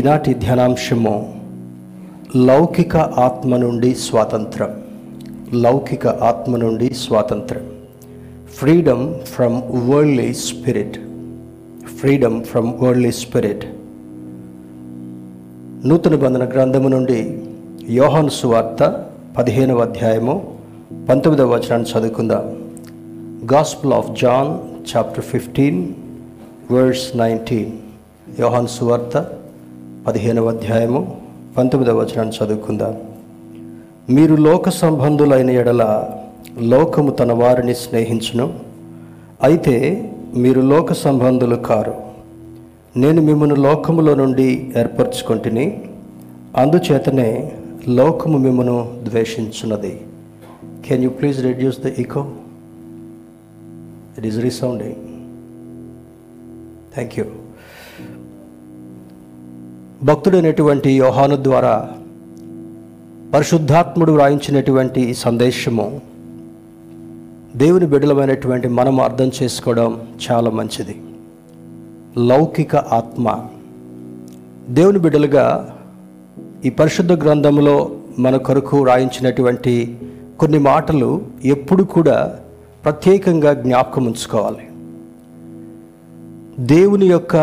ఈనాటి ధ్యానాంశము లౌకిక ఆత్మ నుండి స్వాతంత్రం. లౌకిక ఆత్మ నుండి స్వాతంత్రం, freedom from worldly spirit. Freedom from worldly spirit. నూతన బంధన గ్రంథము నుండి యోహాను సువార్త 15వ అధ్యాయము 19వ వచనాన్ని చదువుకుందాం. Gospel of John chapter 15 verse 19. యోహాను సువార్త 15వ అధ్యాయము 19వ వచనాన్ని చదువుకుందాం. మీరు లోక సంబంధులైన ఎడల లోకము తన వారిని స్నేహించును, అయితే మీరు లోక సంబంధులు కారు. నేను మిమ్మల్ని లోకములో నుండి ఏర్పరచుకుంటుని, అందుచేతనే లోకము మిమ్మను ద్వేషించున్నది. Can you please reduce the echo? It is resounding. Thank you. భక్తుడైనటువంటి యోహాను ద్వారా పరిశుద్ధాత్ముడు వ్రాయించినటువంటి సందేశము దేవుని బిడ్డలమైనటువంటి మనం అర్థం చేసుకోవడం చాలా మంచిది. లౌకిక ఆత్మ దేవుని బిడ్డలుగా ఈ పరిశుద్ధ గ్రంథంలో మన కొరకు వ్రాయించినటువంటి కొన్ని మాటలు ఎప్పుడు కూడా ప్రత్యేకంగా జ్ఞాపకం ఉంచుకోవాలి. దేవుని యొక్క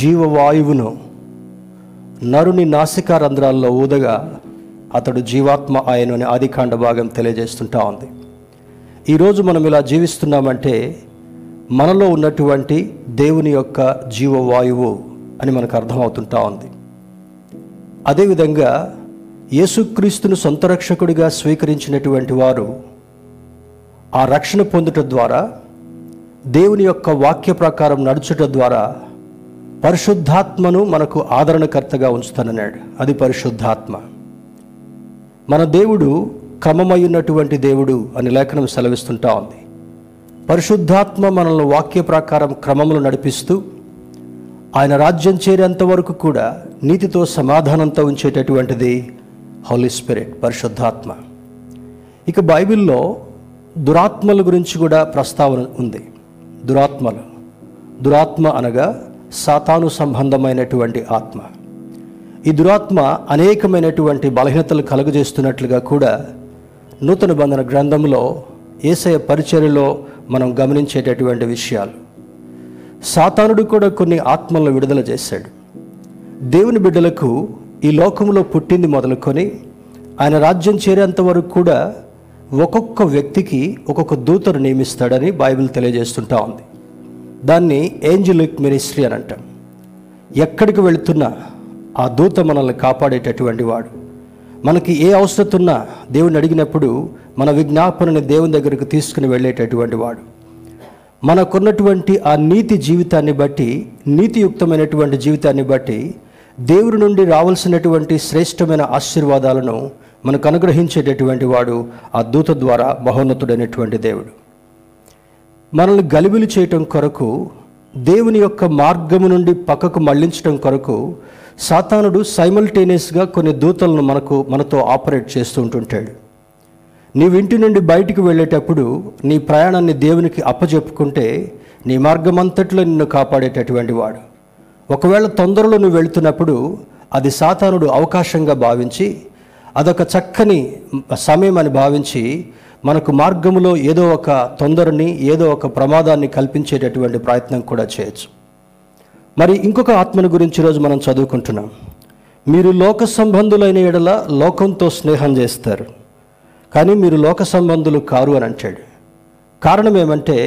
జీవవాయువును నరుని నాసికా రంధ్రాల్లో ఊదగా అతడు జీవాత్మ ఆయనని ఆదికాండ భాగం తెలియజేస్తుంటా ఉంది. ఈరోజు మనం ఇలా జీవిస్తున్నామంటే మనలో ఉన్నటువంటి దేవుని యొక్క జీవవాయువు అని మనకు అర్థమవుతుంటా ఉంది. అదేవిధంగా యేసుక్రీస్తును సొంత రక్షకుడిగా స్వీకరించినటువంటి వారు ఆ రక్షణ పొందుట ద్వారా, దేవుని యొక్క వాక్య ప్రకారం నడుచుట ద్వారా పరిశుద్ధాత్మను మనకు ఆదరణకర్తగా ఉంచుతానన్నాడు. అది పరిశుద్ధాత్మ. మన దేవుడు క్రమమైనటువంటి దేవుడు అని లేఖనం సెలవిస్తుంటా ఉంది. పరిశుద్ధాత్మ మనల్ని వాక్య ప్రకారం క్రమములు నడిపిస్తూ ఆయన రాజ్యం చేరేంత వరకు కూడా నీతితో సమాధానంతో ఉంచేటటువంటిది హోలీ స్పిరిట్, పరిశుద్ధాత్మ. ఇక బైబిల్లో దురాత్మల గురించి కూడా ప్రస్తావన ఉంది. దురాత్మలు, దురాత్మ అనగా సాతాను సంబంధమైనటువంటి ఆత్మ. ఈ దురాత్మ అనేకమైనటువంటి బలహీనతలు కలుగజేస్తున్నట్లుగా కూడా నూతన బంధన గ్రంథంలో యేసయ్య పరిచర్యలో మనం గమనించేటటువంటి విషయాలు. సాతానుడు కూడా కొన్ని ఆత్మలను విడుదల చేశాడు. దేవుని బిడ్డలకు ఈ లోకంలో పుట్టింది మొదలుకొని ఆయన రాజ్యం చేరేంత వరకు కూడా ఒక్కొక్క వ్యక్తికి ఒక్కొక్క దూతను నియమిస్తాడని బైబిల్ తెలియజేస్తుంటా ఉంది. దాన్ని ఏంజలిక్ మినిస్ట్రీ అని అంటాం. ఎక్కడికి వెళుతున్నా ఆ దూత మనల్ని కాపాడేటటువంటి వాడు. మనకి ఏ అవసరం ఉన్నా దేవుని అడిగినప్పుడు మన విజ్ఞాపనని దేవుని దగ్గరకు తీసుకుని వెళ్ళేటటువంటి వాడు. మనకున్నటువంటి ఆ నీతి జీవితాన్ని బట్టి, నీతియుక్తమైనటువంటి జీవితాన్ని బట్టి దేవుడి నుండి రావాల్సినటువంటి శ్రేష్టమైన ఆశీర్వాదాలను మనకు అనుగ్రహించేటటువంటి వాడు ఆ దూత ద్వారా మహోన్నతుడైనటువంటి దేవుడు. మనల్ని గలిబిలి చేయటం కొరకు, దేవుని యొక్క మార్గము నుండి పక్కకు మళ్లించడం కొరకు సాతానుడు సైమల్టేనియస్గా కొన్ని దూతలను మనతో ఆపరేట్ చేస్తూ ఉంటుంటాడు. నీవింటి నుండి బయటికి వెళ్ళేటప్పుడు నీ ప్రయాణాన్ని దేవునికి అప్పజెప్పుకుంటే నీ మార్గమంతట్లో నిన్ను కాపాడేటటువంటి వాడు. ఒకవేళ తొందరలో నువ్వు వెళుతున్నప్పుడు అది సాతానుడు అవకాశంగా భావించి, అదొక చక్కని సమయం అని భావించి మనకు మార్గంలో ఏదో ఒక తొందరని, ఏదో ఒక ప్రమాదాన్ని కల్పించేటటువంటి ప్రయత్నం కూడా చేయొచ్చు. మరి ఇంకొక ఆత్మను గురించి ఈరోజు మనం చదువుకుంటున్నాం. మీరు లోక సంబంధులైన ఎడల లోకంతో స్నేహం చేస్తారు, కానీ మీరు లోక సంబంధులు కారు అని అంటాడు. కారణం ఏమంటే,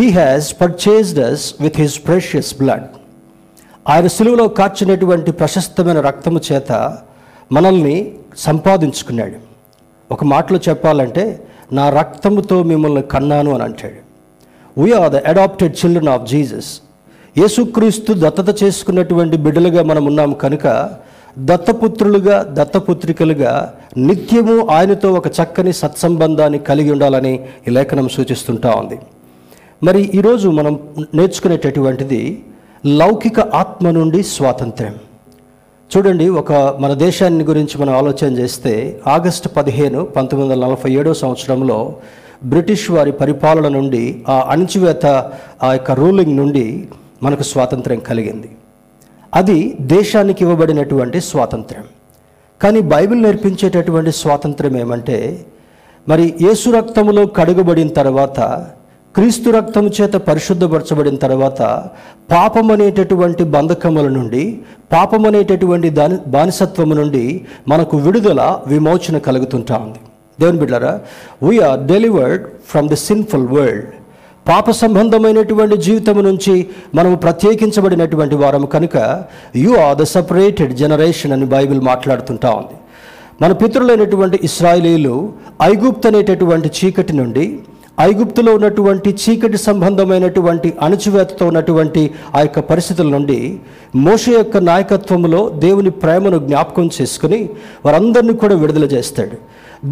he has purchased us with his precious blood. ఆయన సిలువలో కార్చినటువంటి ప్రశస్తమైన రక్తము చేత మనల్ని సంపాదించుకున్నాడు. ఒక మాటలో చెప్పాలంటే, నా రక్తముతో మిమ్మల్ని కన్నాను అని అంటాడు. We are the adopted children of Jesus. యేసుక్రీస్తు దత్తత చేసుకున్నటువంటి బిడ్డలుగా మనం ఉన్నాము కనుక దత్తపుత్రులుగా, దత్తపుత్రికలుగా నిత్యము ఆయనతో ఒక చక్కని సత్సంబంధాన్ని కలిగి ఉండాలని ఈ లేఖనం సూచిస్తుంటా ఉంది. మరి ఈరోజు మనం నేర్చుకునేటటువంటిది లౌకిక ఆత్మ నుండి స్వాతంత్ర్యం. చూడండి, ఒక మన దేశాన్ని గురించి మనం ఆలోచన చేస్తే ఆగస్టు 15, 1947వ సంవత్సరంలో బ్రిటిష్ వారి పరిపాలన నుండి, ఆ అణచివేత, ఆ యొక్క రూలింగ్ నుండి మనకు స్వాతంత్రం కలిగింది. అది దేశానికి ఇవ్వబడినటువంటి స్వాతంత్రం. కానీ బైబిల్ నేర్పించేటటువంటి స్వాతంత్రం ఏమంటే, మరి యేసు రక్తములో కడుగబడిన తర్వాత, క్రీస్తు రక్తము చేత పరిశుద్ధపరచబడిన తర్వాత, పాపం అనేటటువంటి బంధకముల నుండి, పాపం అనేటటువంటి బానిసత్వము నుండి మనకు విడుదల, విమోచన కలుగుతుంటా ఉంది. దేవుని బిడ్డలారా, we are delivered from the sinful world. పాప సంబంధమైనటువంటి జీవితం నుంచి మనము ప్రత్యేకించబడినటువంటి వారము కనుక you are the separated generation అని బైబిల్ మాట్లాడుతుంటా ఉంది. మన పితృలైనటువంటి ఇశ్రాయేలీయులు ఐగుప్తు అనేటటువంటి చీకటి నుండి, ఐగుప్తులో ఉన్నటువంటి చీకటి సంబంధమైనటువంటి అణచివేతతో ఉన్నటువంటి ఆ యొక్క పరిస్థితుల నుండి మోషే యొక్క నాయకత్వంలో దేవుని ప్రేమను జ్ఞాపకం చేసుకుని వారందరినీ కూడా విడుదల చేస్తాడు.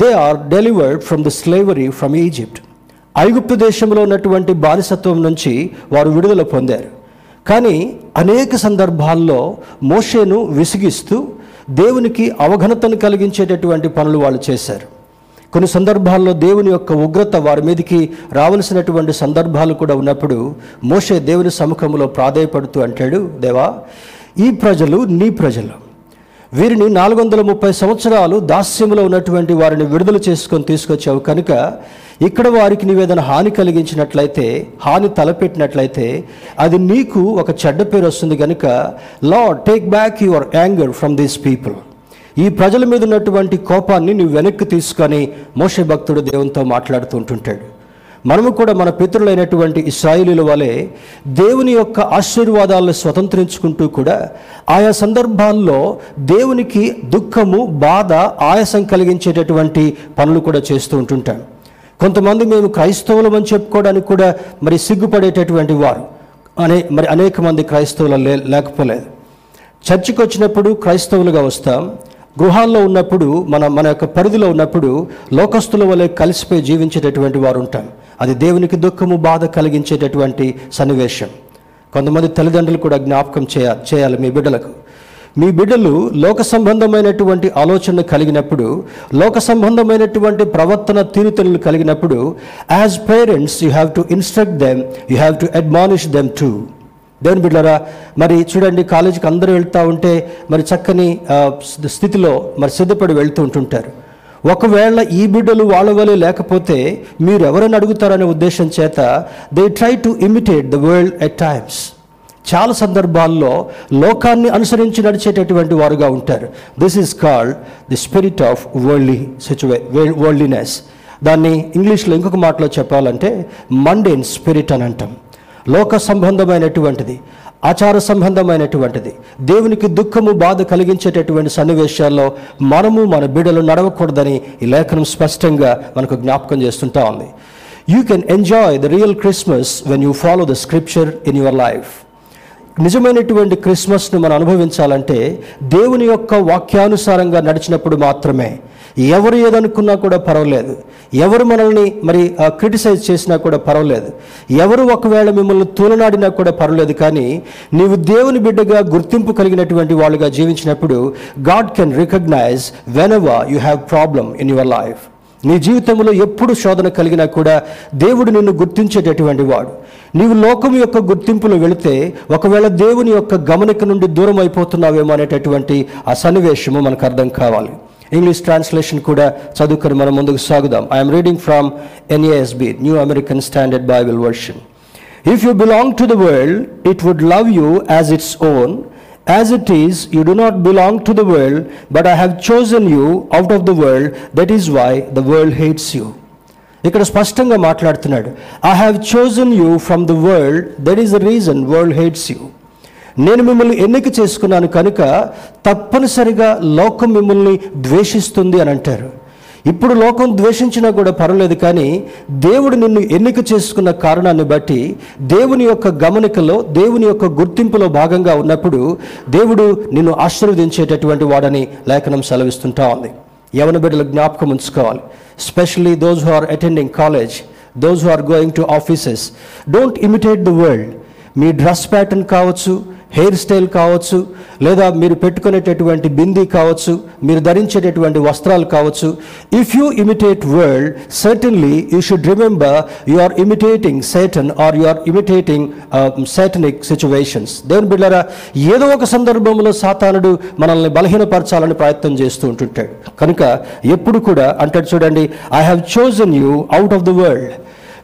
They are delivered from the slavery from Egypt. ఐగుప్తు దేశంలో ఉన్నటువంటి బానిసత్వం నుంచి వారు విడుదల పొందారు. కానీ అనేక సందర్భాల్లో మోషేను విసిగిస్తూ దేవునికి అవఘనతను కలిగించేటటువంటి పనులు వాళ్ళు చేశారు. కొన్ని సందర్భాల్లో దేవుని యొక్క ఉగ్రత వారి మీదకి రావలసినటువంటి సందర్భాలు కూడా ఉన్నప్పుడు మోషే దేవుని సముఖంలో ప్రాధేయపడుతూ అంటాడు, దేవా, ఈ ప్రజలు నీ ప్రజలు, వీరిని 430 సంవత్సరాలు దాస్యంలో ఉన్నటువంటి వారిని విడుదల చేసుకొని తీసుకొచ్చావు కనుక ఇక్కడ వారికి నీవేదైనా హాని కలిగించినట్లయితే, హాని తలపెట్టినట్లయితే అది నీకు ఒక చెడ్డ పేరు వస్తుంది కనుక Lord take back your anger from these people. ఈ ప్రజల మీద ఉన్నటువంటి కోపాన్ని నువ్వు వెనక్కి తీసుకొని మోషే భక్తుడు దేవునితో మాట్లాడుతూ ఉంటుంటాడు. మనము కూడా మన పితృలైనటువంటి ఇశ్రాయేలీయుల వలె దేవుని యొక్క ఆశీర్వాదాలను స్వతంత్రించుకుంటూ కూడా ఆయా సందర్భాల్లో దేవునికి దుఃఖము, బాధ, ఆయాసం కలిగించేటటువంటి పనులు కూడా చేస్తూ ఉంటుంటాం. కొంతమంది మేము క్రైస్తవులం అని చెప్పుకోవడానికి కూడా మరి సిగ్గుపడేటటువంటి వారు మరి అనేక మంది క్రైస్తవులు లేకపోలేదు. చర్చికి వచ్చినప్పుడు క్రైస్తవులుగా వస్తాం, గృహాల్లో ఉన్నప్పుడు మన యొక్క పరిధిలో ఉన్నప్పుడు లోకస్తుల వలె కలిసిపోయి జీవించేటటువంటి వారు ఉంటాం. అది దేవునికి దుఃఖము, బాధ కలిగించేటటువంటి సన్నివేశం. కొంతమంది తల్లిదండ్రులు కూడా జ్ఞాపకం చేయాలి మీ బిడ్డలకు. మీ బిడ్డలు లోక సంబంధమైనటువంటి ఆలోచనలు కలిగినప్పుడు, లోక సంబంధమైనటువంటి ప్రవర్తన తీరుతెన్నులు కలిగినప్పుడు, as parents you have to instruct them, you have to admonish them to. దేవుని బిడ్డలారా, మరి చూడండి, కాలేజీకి అందరూ వెళ్తూ ఉంటే మరి చక్కని స్థితిలో మరి సిద్ధపడి వెళ్తూ ఉంటుంటారు. ఒకవేళ ఈ బిడ్డలు వాళ్ళ వలె లేకపోతే మీరు ఎవరైనా అడుగుతారనే ఉద్దేశం చేత they try to imitate the world at times. చాలా సందర్భాల్లో లోకాన్ని అనుసరించి నడిచేటటువంటి వారుగా ఉంటారు. This is called the spirit of worldliness. దాన్ని ఇంగ్లీష్లో ఇంకొక మాటలో చెప్పాలంటే మండేన్ స్పిరిట్ అని అంటాం. లోక సంబంధమైనటువంటిది, ఆచార సంబంధమైనటువంటిది, దేవునికి దుఃఖము, బాధ కలిగించేటటువంటి సన్నివేశాల్లో మనము మన బిడ్డలు నడవకూడదని ఈ లేఖనం స్పష్టంగా మనకు జ్ఞాపకం చేస్తుంటా ఉంది. You can enjoy the real Christmas when you follow the scripture in your life. నిజమైనటువంటి క్రిస్మస్ను మనం అనుభవించాలంటే దేవుని యొక్క వాక్యానుసారంగా నడిచినప్పుడు మాత్రమే. ఎవరు ఏదనుకున్నా కూడా పర్వాలేదు, ఎవరు మనల్ని మరి క్రిటిసైజ్ చేసినా కూడా పర్వాలేదు, ఎవరు ఒకవేళ మిమ్మల్ని తూలనాడినా కూడా పర్వాలేదు. కానీ నీవు దేవుని బిడ్డగా గుర్తింపు కలిగినటువంటి వాళ్ళుగా జీవించినప్పుడు God can recognise whenever you have problem in your life. నీ జీవితంలో ఎప్పుడు శోధన కలిగినా కూడా దేవుడు నిన్ను గుర్తించేటటువంటి వాడు. నీవు లోకం యొక్క గుర్తింపులో వెళితే ఒకవేళ దేవుని యొక్క గమనిక నుండి దూరం అయిపోతున్నావేమో అనేటటువంటి ఆ సన్నివేశము మనకు అర్థం కావాలి. ఇంగ్లీష్ ట్రాన్స్లేషన్ కూడా చదువుకొని మనం ముందుకు సాగుదాం. I'm reading from NASB, new American standard Bible version. If you belong to the world it would love you as its own. As it is, you do not belong to the world, but I have chosen you out of the world. That is why the world hates you. ఇక్కడ స్పష్టంగా మాట్లాడుతున్నాడు. I have chosen you from the world. That is the reason world hates you. నేను మిమ్మల్ని ఎన్నిక చేసుకున్నాను కనుక తప్పనిసరిగా లోకం మిమ్మల్ని ద్వేషిస్తుంది అని అంటారు. ఇప్పుడు లోకం ద్వేషించినా కూడా పర్వాలేదు, కానీ దేవుడు నిన్ను ఎన్నిక చేసుకున్న కారణాన్ని బట్టి దేవుని యొక్క గమనికలో, దేవుని యొక్క గుర్తింపులో భాగంగా ఉన్నప్పుడు దేవుడు నిన్ను ఆశీర్వదించేటటువంటి వాడని లేఖనం సెలవిస్తుంటా ఉంది. యవన బిడ్డలు జ్ఞాపకం ఉంచుకోవాలి. Especially those who are attending college, those who are going to offices, don't imitate the world. మీ డ్రెస్ ప్యాటర్న్ కావచ్చు, హెయిర్ స్టైల్ కావచ్చు, లేదా మీరు పెట్టుకునేటటువంటి బిందీ కావచ్చు, మీరు ధరించేటటువంటి వస్త్రాలు కావచ్చు. If you imitate world, certainly you should remember you are imitating Satan or you are imitating satanic situations. దేవుని బిడ్డలారా, ఏదో ఒక సందర్భంలో సాతానుడు మనల్ని బలహీనపరచాలని ప్రయత్నం చేస్తూ ఉంటుంటాడు. కనుక ఎప్పుడు కూడా అంటాడు, చూడండి, I have chosen you out of the world.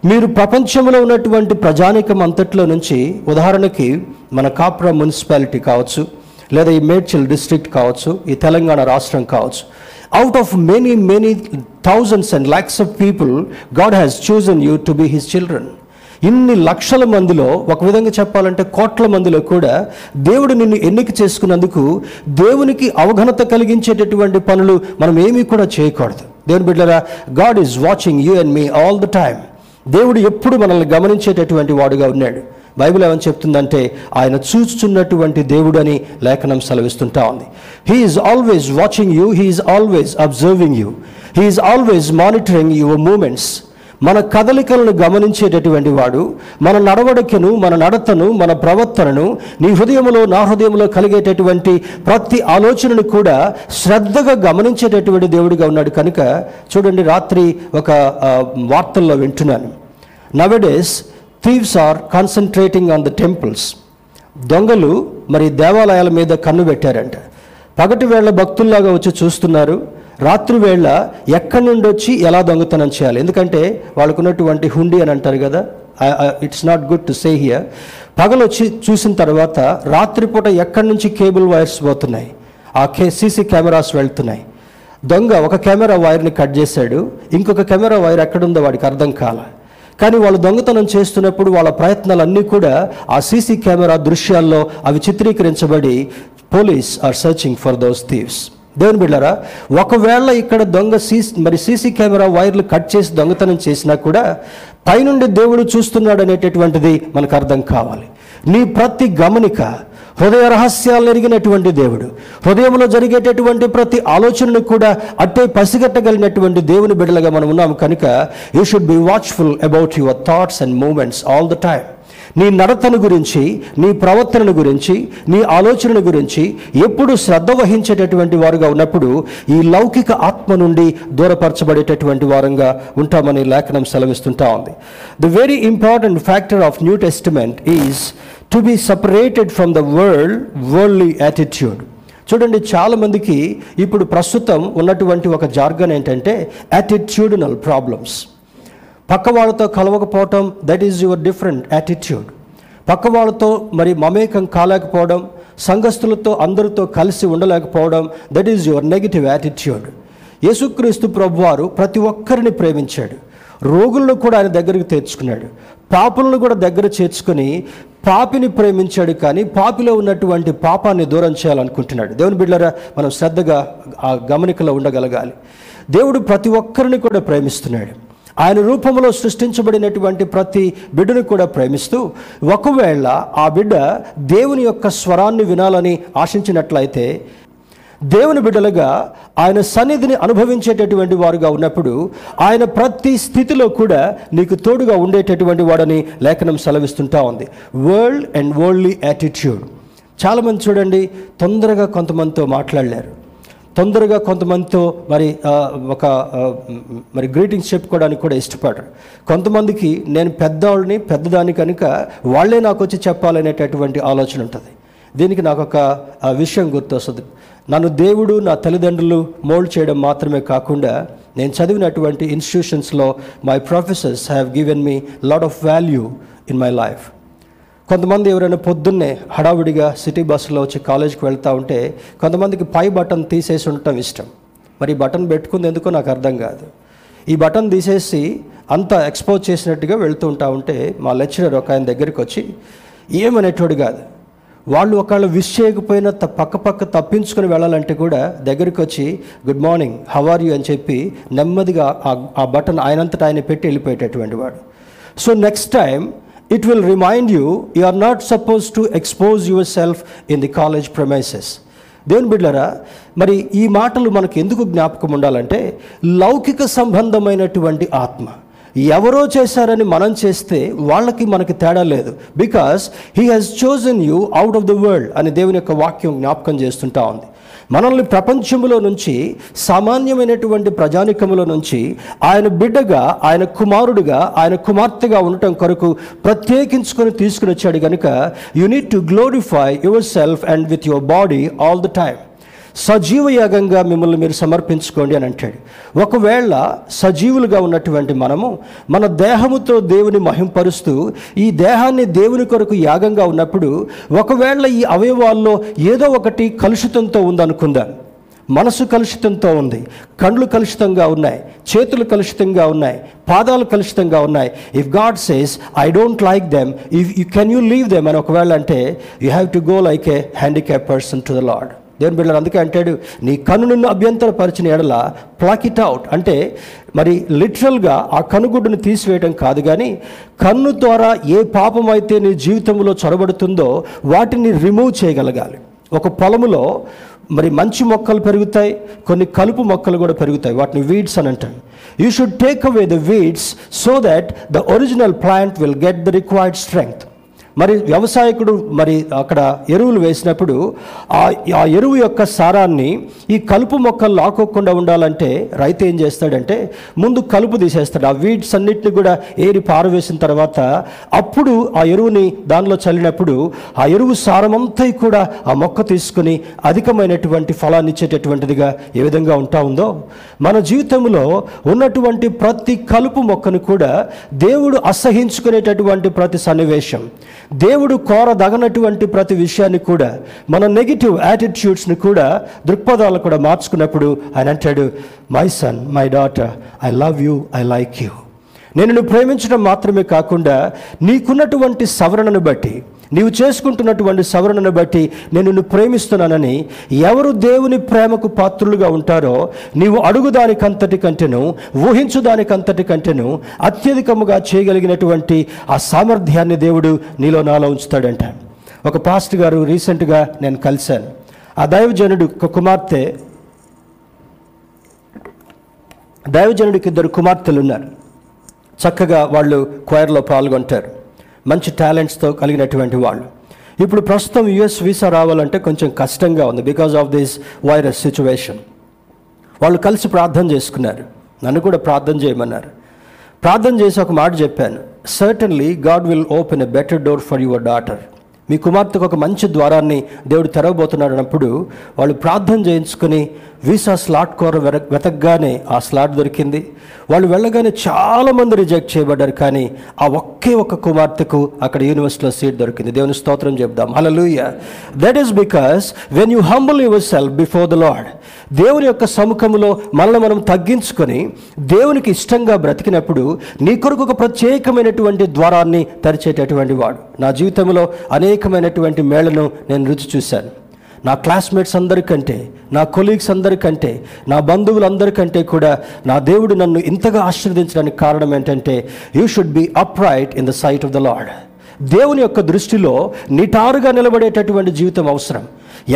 మీరు ప్రపంచంలో ఉన్నటువంటి ప్రజానీకం అంతట్లో నుంచి, ఉదాహరణకి మన కాప్రా మున్సిపాలిటీ కావచ్చు, లేదా ఈ మేడ్చల్ డిస్ట్రిక్ట్ కావచ్చు, ఈ తెలంగాణ రాష్ట్రం కావచ్చు, out of many many thousands and lakhs of people God has chosen you to be his children. ఇన్ని లక్షల మందిలో, ఒక విధంగా చెప్పాలంటే కోట్ల మందిలో కూడా దేవుడు నిన్ను ఎన్నిక చేసుకున్నందుకు దేవునికి అవగణత కలిగించేటటువంటి పనులు మనం ఏమీ కూడా చేయకూడదు. దేవుని బిడ్డలారా, God is watching you and me all the time. దేవుడు ఎప్పుడు మనల్ని గమనించేటటువంటి వాడుగా ఉన్నాడు. బైబిల్ ఏమని చెప్తుందంటే, ఆయన చూస్తున్నటువంటి దేవుడు అని లేఖనం సెలవిస్తుంటా ఉంది. He is always watching you, he is always observing you, he is always monitoring your moments. మన కదలికలను గమనించేటటువంటి వాడు, మన నడవడికను, మన నడతను, మన ప్రవర్తనను, నీ హృదయంలో నా హృదయంలో కలిగేటటువంటి ప్రతి ఆలోచనను కూడా శ్రద్ధగా గమనించేటటువంటి దేవుడిగా ఉన్నాడు. కనుక చూడండి, రాత్రి ఒక వార్తల్లో వింటున్నాను, nowadays thieves are concentrating on the temples. దొంగలు మరి దేవాలయాల మీద కన్ను పెట్టారంట. పగటి వేళ భక్తుల్లాగా వచ్చి చూస్తున్నారు, రాత్రి వేళ ఎక్కడి నుండి వచ్చి ఎలా దొంగతనం చేయాలి. ఎందుకంటే వాళ్ళకున్నటువంటి హుండీ అని అంటారు కదా, it's not good to say here. పగలొచ్చి చూసిన తర్వాత రాత్రిపూట ఎక్కడి నుంచి కేబుల్ వైర్స్ పోతున్నాయి, ఆ సీసీ కెమెరాస్ వెళ్తున్నాయి. దొంగ ఒక కెమెరా వైర్ని కట్ చేశాడు, ఇంకొక కెమెరా వైర్ ఎక్కడుందో వాడికి అర్థం కాల. కానీ వాళ్ళు దొంగతనం చేస్తున్నప్పుడు వాళ్ళ ప్రయత్నాలన్నీ కూడా ఆ సీసీ కెమెరా దృశ్యాల్లో అవి చిత్రీకరించబడి, police are searching for those thieves. దేవుని బిడ్డలారా, ఒకవేళ ఇక్కడ దొంగ సీసీ కెమెరా వైర్లు కట్ చేసి దొంగతనం చేసినా కూడా పైనుండి దేవుడు చూస్తున్నాడు అనేటటువంటిది మనకు అర్థం కావాలి. నీ ప్రతి గమనిక, హృదయ రహస్యాలను ఎరిగినటువంటి దేవుడు, హృదయంలో జరిగేటటువంటి ప్రతి ఆలోచనను కూడా అట్టే పసిగట్టగలిగినటువంటి దేవుని బిడ్డలుగా మనం ఉన్నాము. కనుక you should be watchful about your thoughts and moments all the time. నీ నడతను గురించి, నీ ప్రవర్తనను గురించి, నీ ఆలోచనను గురించి ఎప్పుడు శ్రద్ధ వహించేటటువంటి వారుగా ఉన్నప్పుడు ఈ లౌకిక ఆత్మ నుండి దూరపరచబడేటటువంటి వారంగా ఉంటామని లేఖనం సెలవిస్తుంటా ఉంది. The very important factor of new testament is to be separated from the world worldly attitude. చూడండి, చాలామందికి ఇప్పుడు ప్రస్తుతం ఉన్నటువంటి ఒక జార్గన్ ఏంటంటే యాటిట్యూడినల్ ప్రాబ్లమ్స్. పక్క వాళ్ళతో కలవకపోవటం, that is your different attitude. పక్క వాళ్ళతో మరి మమేకం కాలేకపోవడం, సంఘస్థులతో అందరితో కలిసి ఉండలేకపోవడం, that is your negative attitude. యేసుక్రీస్తు ప్రభువారు ప్రతి ఒక్కరిని ప్రేమించాడు, రోగులను కూడా ఆయన దగ్గరికి తెచ్చుకున్నాడు, పాపులను కూడా దగ్గర చేర్చుకొని పాపిని ప్రేమించాడు. కానీ పాపిలో ఉన్నటువంటి పాపాన్ని దూరం చేయాలనుకుంటున్నాడు. దేవుని బిడ్డలారా, మనం శ్రద్ధగా ఆ గమనికలో ఉండగలగాలి. దేవుడు ప్రతి ఒక్కరిని కూడా ప్రేమిస్తున్నాడు. ఆయన రూపంలో సృష్టించబడినటువంటి ప్రతి బిడ్డను కూడా ప్రేమిస్తూ, ఒకవేళ ఆ బిడ్డ దేవుని యొక్క స్వరాన్ని వినాలని ఆశించినట్లయితే, దేవుని బిడ్డలుగా ఆయన సన్నిధిని అనుభవించేటటువంటి వారుగా ఉన్నప్పుడు ఆయన ప్రతి స్థితిలో కూడా నీకు తోడుగా ఉండేటటువంటి వాడని లేఖనం సెలవిస్తుంటా ఉంది. World and worldly attitude. చాలామంది చూడండి, తొందరగా కొంతమందితో మాట్లాడలేరు, తొందరగా కొంతమందితో మరి ఒక మరి గ్రీటింగ్స్ చెప్పుకోవడానికి కూడా ఇష్టపడరు. కొంతమందికి నేను పెద్దవాళ్ళని, పెద్దదాన్ని కనుక వాళ్ళే నాకు వచ్చి చెప్పాలనేటటువంటి ఆలోచన ఉంటుంది. దీనికి నాకు ఒక విషయం గుర్తొస్తుంది. నన్ను దేవుడు, నా తల్లిదండ్రులు మోల్డ్ చేయడం మాత్రమే కాకుండా, నేను చదివినటువంటి ఇన్స్టిట్యూషన్స్లో my professors have given me lot of value in my life. కొంతమంది ఎవరైనా పొద్దున్నే హడావుడిగా సిటీ బస్సులో వచ్చి కాలేజీకి వెళ్తూ ఉంటే, కొంతమందికి పై బటన్ తీసేసి ఉండటం ఇష్టం. మరి బటన్ పెట్టుకుంది ఎందుకో నాకు అర్థం కాదు. ఈ బటన్ తీసేసి అంత ఎక్స్పోజ్ చేసినట్టుగా వెళ్తూ ఉంటా ఉంటే, మా లెక్చరర్ ఒక ఆయన దగ్గరికి వచ్చి, ఏమనేటోడు కాదు, వాళ్ళు ఒకళ్ళు విష్ చేయకపోయినా పక్క తప్పించుకొని వెళ్ళాలంటే కూడా దగ్గరికి వచ్చి good morning, how are you అని చెప్పి నెమ్మదిగా ఆ బటన్ ఆయనంతటా ఆయన పెట్టి వెళ్ళిపోయేటటువంటి వాడు. So next time it will remind you, you are not supposed to expose yourself in the college premises. దేవుని బిడ్డలారా, మరి ఈ మాటలు మనకు ఎందుకు జ్ఞాపకం ఉండాలంటే, లౌకిక సంబంధమైనటువంటి ఆత్మ, ఎవరో చేశారని మనం చేస్తే వాళ్ళకి మనకి తేడా లేదు. Because he has chosen you out of the world అని దేవుని యొక్క వాక్యం జ్ఞాపకం చేస్తుంటా ఉంది. మనల్ని ప్రపంచంలో నుంచి, సామాన్యమైనటువంటి ప్రజానికముల నుంచి ఆయన బిడ్డగా, ఆయన కుమారుడిగా, ఆయన కుమార్తెగా ఉండటం కొరకు ప్రత్యేకించుకొని తీసుకుని వచ్చాడు కనుక you need to glorify your self and with your body all the time. సజీవయాగంగా మిమ్మల్ని మీరు సమర్పించుకోండి అని అంటాడు. ఒకవేళ సజీవులుగా ఉన్నటువంటి మనము మన దేహముతో దేవుని మహింపరుస్తూ ఈ దేహాన్ని దేవుని కొరకు యాగంగా ఉన్నప్పుడు, ఒకవేళ ఈ అవయవాల్లో ఏదో ఒకటి కలుషితంతో ఉందనుకుందాం. మనసు కలుషితంతో ఉంది, కండ్లు కలుషితంగా ఉన్నాయి, చేతులు కలుషితంగా ఉన్నాయి, పాదాలు కలుషితంగా ఉన్నాయి. If God says I don't like them, if you can you leave them అని ఒకవేళ అంటే, you have to go like a handicap person to the lord. దేవుని బిడ్డలు అందుకే అంటాడు, నీ కన్ను నిన్ను అభ్యంతరపరిచిన ఎడల ప్లక్ ఇట్ అవుట్ అంటే, మరి లిటరల్గా ఆ కనుగుడ్డును తీసివేయడం కాదు, కానీ కన్ను ద్వారా ఏ పాపం అయితే నీ జీవితంలో చొరబడుతుందో వాటిని రిమూవ్ చేయగలగాలి. ఒక పొలములో మరి మంచి మొక్కలు పెరుగుతాయి, కొన్ని కలుపు మొక్కలు కూడా పెరుగుతాయి, వాటిని వీడ్స్ అని అంటారు. You should take away the weeds so that the original plant will get the required strength. మరి వ్యవసాయకుడు మరి అక్కడ ఎరువులు వేసినప్పుడు ఆ ఎరువు యొక్క సారాన్ని ఈ కలుపు మొక్కలు లాక్కోకుండా ఉండాలంటే రైతు ఏం చేస్తాడంటే ముందు కలుపు తీసేస్తాడు, ఆ వీడ్స్ అన్నిటిని కూడా ఏరి పారవేసిన తర్వాత అప్పుడు ఆ ఎరువుని దానిలో చల్లినప్పుడు ఆ ఎరువు సారమంతా కూడా ఆ మొక్క తీసుకుని అధికమైనటువంటి ఫలాన్ని ఇచ్చేటటువంటిదిగా ఏ విధంగా ఉంటా ఉందో, మన జీవితంలో ఉన్నటువంటి ప్రతి కలుపు మొక్కను కూడా దేవుడు అసహించుకునేటటువంటి ప్రతి సన్నివేశం, దేవుడు కోరదగనటువంటి ప్రతి విషయాన్ని కూడా, మన నెగిటివ్ యాటిట్యూడ్స్ని కూడా, దృక్పథాలు కూడా మార్చుకున్నప్పుడు ఆయన అంటాడు, my son, my daughter, I love you, I like you. నేను నిన్ను ప్రేమించడం మాత్రమే కాకుండా నీకున్నటువంటి సవరణను బట్టి, నీవు చేసుకుంటున్నటువంటి సవరణను బట్టి నేను నిన్ను ప్రేమిస్తున్నానని ఎవరు దేవుని ప్రేమకు పాత్రులుగా ఉంటారో, నీవు అడుగుదానికంతటి కంటేను, ఊహించుదానికంతటి కంటేను అత్యధికముగా చేయగలిగినటువంటి ఆ సామర్థ్యాన్ని దేవుడు నీలో నాలో ఉంచుతాడంట. ఒక పాస్టర్ గారు రీసెంట్గా నేను కలిశాను. ఆ దైవజనుడికి ఇద్దరు కుమార్తెలు ఉన్నారు. చక్కగా వాళ్ళు క్వైర్లో పాల్గొంటారు, మంచి టాలెంట్స్తో కలిగినటువంటి వాళ్ళు. ఇప్పుడు ప్రస్తుతం యుఎస్ వీసా రావాలంటే కొంచెం కష్టంగా ఉంది because of this virus situation. వాళ్ళు కలిసి ప్రార్థన చేసుకున్నారు, నన్ను కూడా ప్రార్థన చేయమన్నారు. ప్రార్థన చేసి ఒక మాట చెప్పాను, certainly God will open a better door for your daughter. మీ కుమార్తెకు ఒక మంచి ద్వారాన్ని దేవుడు తెరవబోతున్నాడు అన్నప్పుడు వాళ్ళు ప్రార్థన చేయించుకుని వీసా స్లాట్ కోర వెతకగానే ఆ స్లాట్ దొరికింది. వాళ్ళు వెళ్ళగానే చాలామంది రిజెక్ట్ చేయబడ్డారు, కానీ ఆ ఒకే ఒక కుమార్తెకు అక్కడ యూనివర్సిటీలో సీట్ దొరికింది. దేవుని స్తోత్రం చెప్దాం, hallelujah. That is because when you humble yourself before the lord, దేవుని యొక్క సముఖంలో మనల్ని మనం తగ్గించుకొని దేవునికి ఇష్టంగా బ్రతికినప్పుడు నీ కొరకు ఒక ప్రత్యేకమైనటువంటి ద్వారాన్ని తెరిచేటటువంటి వాడు. నా జీవితంలో అనేకమైనటువంటి మేళ్లను నేను రుచి చూశాను. నా క్లాస్మేట్స్ అందరికంటే, నా కొలీగ్స్ అందరికంటే, నా బంధువులందరికంటే కూడా నా దేవుడు నన్ను ఇంతగా ఆశీర్వదించడానికి కారణం ఏంటంటే, you should be upright in the sight of the lord. దేవుని యొక్క దృష్టిలో నిటారుగా నిలబడేటటువంటి జీవితం అవసరం.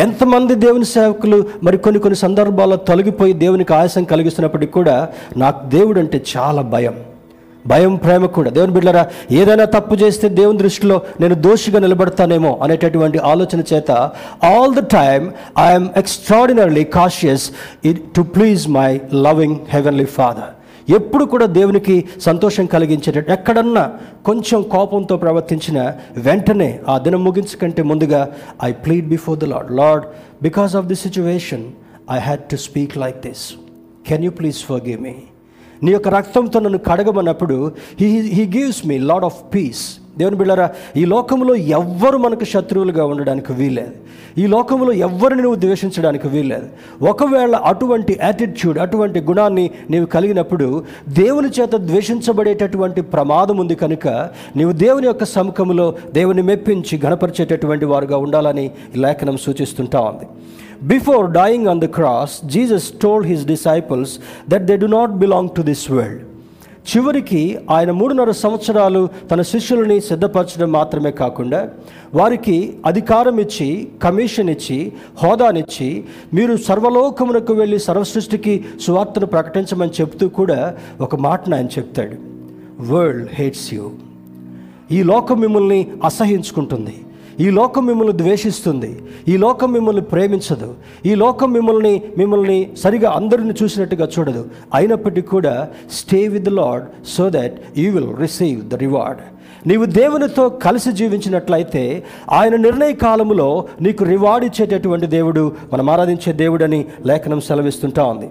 ఎంతమంది దేవుని సేవకులు మరి కొన్ని సందర్భాల్లో తొలగిపోయి దేవునికి ఆయాసం కలిగిస్తున్నప్పటికీ కూడా నాకు దేవుడు అంటే చాలా భయం, భయం ప్రేమ కూడా. దేవుని బిడ్డలారా, ఏదైనా తప్పు చేస్తే దేవుని దృష్టిలో నేను దోషిగా నిలబడతానేమో అనేటటువంటి ఆలోచన చేత all the time I'm extraordinarily cautious to please my loving heavenly Father. ఎప్పుడు కూడా దేవునికి సంతోషం కలిగించేటట్టు ఎక్కడన్నా కొంచెం కోపంతో ప్రవర్తించిన వెంటనే ఆ దినం ముగించకంటే ముందుగా I plead before the Lord. Lord, because of this situation I had to speak like this, can you please forgive me. నీ యొక్క రక్తంతో నన్ను కడగమన్నప్పుడు he gives me lot of peace. దేవుని బిడ్డలారా, ఈ లోకంలో ఎవ్వరు మనకు శత్రువులుగా ఉండడానికి వీల్లేదు, ఈ లోకంలో ఎవ్వరిని నువ్వు ద్వేషించడానికి వీల్లేదు. ఒకవేళ అటువంటి యాటిట్యూడ్, అటువంటి గుణాన్ని నీవు కలిగినప్పుడు దేవుని చేత ద్వేషించబడేటటువంటి ప్రమాదం ఉంది. కనుక నీవు దేవుని యొక్క సముఖంలో దేవుని మెప్పించి ఘనపరిచేటటువంటి వారుగా ఉండాలని లేఖనం సూచిస్తుంటా ఉంది. Before dying on the cross, Jesus told his disciples that they do not belong to this world. చివరికి ఆయన 3.5 సంవత్సరాలు తన శిష్యులని సిద్ధపరచడం మాత్రమే కాకుండా వారికి అధికారం ఇచ్చి, కమిషన్ ఇచ్చి, హోదానిచ్చి, మీరు సర్వలోకమునకు వెళ్ళి సర్వసృష్టికి సువార్తను ప్రకటించమని చెప్తూ కూడా ఒక మాటను ఆయన చెప్తాడు. world hates you. ఈ లోకం మిమ్మల్ని అసహించుకుంటుంది, ఈ లోకం మిమ్మల్ని ద్వేషిస్తుంది, ఈ లోకం మిమ్మల్ని ప్రేమించదు, ఈ లోకం మిమ్మల్ని సరిగా అందరిని చూసినట్టుగా చూడదు. అయినప్పటికీ కూడా stay with the Lord so that you will receive the reward. నీవు దేవునితో కలిసి జీవించినట్లయితే ఆయన నిర్ణయ కాలంలో నీకు రివార్డ్ ఇచ్చేటటువంటి దేవుడు మనం ఆరాధించే దేవుడు అని లేఖనం సెలవిస్తుంటా ఉంది.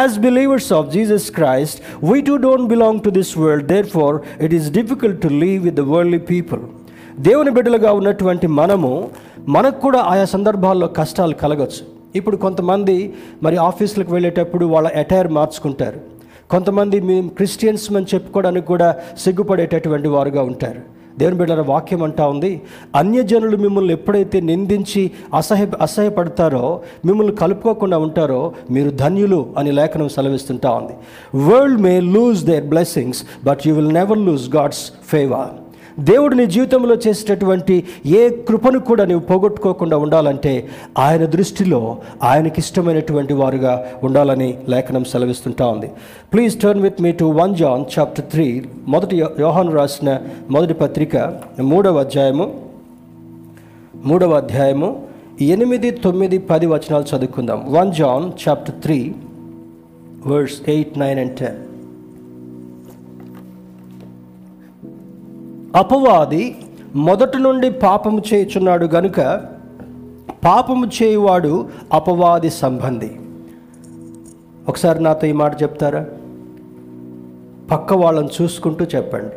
As believers of Jesus Christ we too don't belong to this world, therefore it is difficult to leave with the worldly people. దేవుని బిడ్డలుగా ఉన్నటువంటి మనకు కూడా ఆయా సందర్భాల్లో కష్టాలు కలగవచ్చు. ఇప్పుడు కొంతమంది మరి ఆఫీసులకు వెళ్ళేటప్పుడు వాళ్ళ అటైర్ మార్చుకుంటారు, కొంతమంది మేము క్రిస్టియన్స్ అని చెప్పుకోవడానికి కూడా సిగ్గుపడేటటువంటి వారుగా ఉంటారు. దేవుని బిడ్డల వాక్యం అంటా ఉంది, అన్యజనులు మిమ్మల్ని ఎప్పుడైతే నిందించి అసహ్యపడతారో, మిమ్మల్ని కలుపుకోకుండా ఉంటారో మీరు ధన్యులు అని లేఖనం సెలవిస్తుంటా ఉంది. World may lose their blessings but you will never lose God's favour. దేవుడు నీ జీవితంలో చేసేటటువంటి ఏ కృపను కూడా నీవు పోగొట్టుకోకుండా ఉండాలంటే ఆయన దృష్టిలో ఆయనకిష్టమైనటువంటి వారుగా ఉండాలని లేఖనం సెలవిస్తుంటా ఉంది. Please turn with me to 1 John chapter 3, మొదటి యోహాను రాసిన మొదటి పత్రిక 3వ అధ్యాయము 8, 9, 10 వచనాలు చదువుకుందాం. 1 John chapter 3 verse 8, 9 and 10. అపవాది మొదటి నుండి పాపము చేయుచున్నాడు గనుక పాపము చేయువాడు అపవాది సంబంధి. ఒకసారి నాతో ఈ మాట చెప్తారా? పక్క వాళ్ళని చూసుకుంటూ చెప్పండి,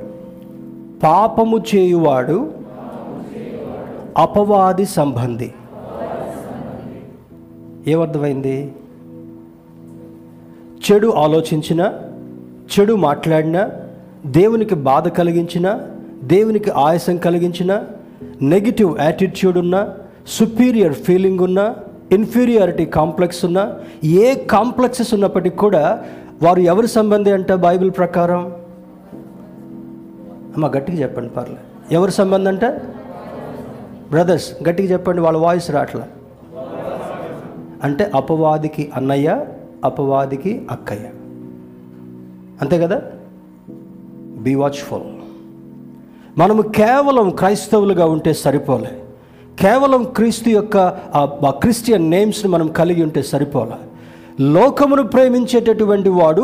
పాపము చేయువాడు అపవాది సంబంధి. ఏమర్థమైంది? చెడు ఆలోచించినా, చెడు మాట్లాడినా, దేవునికి బాధ కలిగించినా, దేవునికి ఆయాసం కలిగించిన, నెగిటివ్ యాటిట్యూడ్ ఉన్న, సుపీరియర్ ఫీలింగ్ ఉన్న, ఇన్ఫీరియారిటీ కాంప్లెక్స్ ఉన్న, ఏ కాంప్లెక్సెస్ ఉన్నప్పటికీ కూడా వారు ఎవరి సంబంధి అంట? బైబిల్ ప్రకారం అమ్మ గట్టిగా చెప్పండి, పర్లేదు. ఎవరి సంబంధి అంట? బ్రదర్స్. గట్టిగా చెప్పండి, వాళ్ళ వాయిస్ రాట్లా. అంటే అపవాదికి అన్నయ్య, అపవాదికి అక్కయ్య, అంతే కదా. Be watchful. మనము కేవలం క్రైస్తవులుగా ఉంటే సరిపోలే, కేవలం క్రీస్తు యొక్క ఆ క్రిస్టియన్ నేమ్స్ని మనం కలిగి ఉంటే సరిపోలే. లోకమును ప్రేమించేటటువంటి వాడు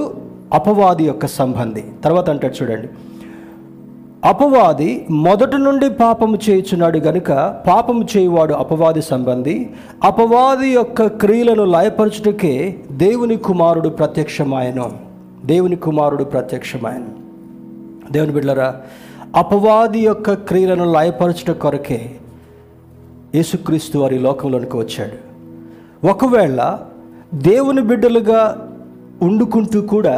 అపవాది యొక్క సంబంధి. తర్వాత అంటాడు చూడండి, అపవాది మొదటి నుండి పాపము చేయుచున్నాడు గనుక పాపము చేయువాడు అపవాది సంబంధి. అపవాది యొక్క క్రియలను లయపరచుటకే దేవుని కుమారుడు ప్రత్యక్షమాయను. దేవుని కుమారుడు ప్రత్యక్షమాయను. దేవుని బిడ్డలారా, అపవాది యొక్క క్రియలను లయపరచట కొరకే యేసుక్రీస్తు వారి లోకంలోనికి వచ్చాడు. ఒకవేళ దేవుని బిడ్డలుగా ఉండుకుంటూ కూడా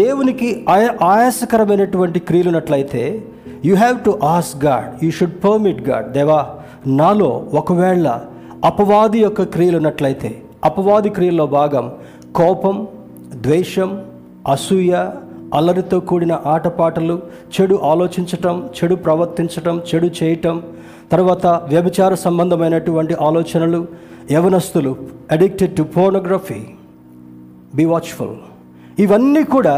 దేవునికి ఆయాసకరమైనటువంటి క్రియలు ఉన్నట్లయితే you have to ask God, you should permit God. దేవా, నాలో ఒకవేళ అపవాది యొక్క క్రియలు ఉన్నట్లయితే, అపవాది క్రియల్లో భాగం కోపం, ద్వేషం, అసూయ, అల్లరితో కూడిన ఆటపాటలు, చెడు ఆలోచించటం, చెడు ప్రవర్తించటం, చెడు చేయటం, తర్వాత వ్యభిచార సంబంధమైనటువంటి ఆలోచనలు, యవనస్తులు addicted to pornography, be watchful. ఇవన్నీ కూడా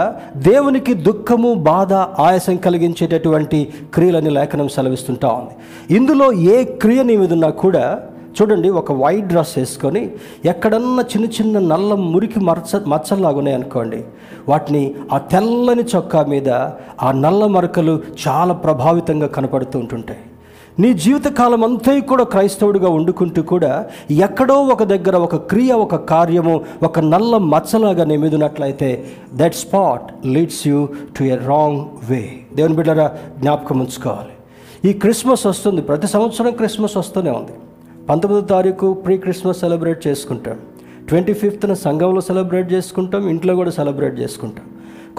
దేవునికి దుఃఖము, బాధ, ఆయాసం కలిగించేటటువంటి క్రియలని లేఖనం సెలవిస్తుంటా ఉంది. ఇందులో ఏ క్రియ నీ మీద ఉన్నా కూడా చూడండి, ఒక వైట్ డ్రెస్ వేసుకొని ఎక్కడన్నా చిన్న చిన్న నల్ల మురికి మచ్చల్లాగా ఉన్నాయనుకోండి, వాటిని ఆ తెల్లని చొక్కా మీద ఆ నల్ల మరకలు చాలా ప్రభావితంగా కనపడుతూ ఉంటుంటాయి. నీ జీవితకాలం అంతా కూడా క్రైస్తవుడిగా వండుకుంటూ కూడా ఎక్కడో ఒక దగ్గర ఒక క్రియ, ఒక కార్యము, ఒక నల్ల మచ్చలాగా నీ మీద ఉన్నట్లయితే that spot leads you to a wrong way. దేవుని బిడ్డలారా, జ్ఞాపకం ఉంచుకోవాలి. ఈ క్రిస్మస్ వస్తుంది, ప్రతి సంవత్సరం క్రిస్మస్ వస్తూనే ఉంది. 19వ తారీఖు ప్రీ క్రిస్మస్ సెలబ్రేట్ చేసుకుంటాం, 25th సంఘంలో సెలబ్రేట్ చేసుకుంటాం, ఇంట్లో కూడా సెలబ్రేట్ చేసుకుంటాం.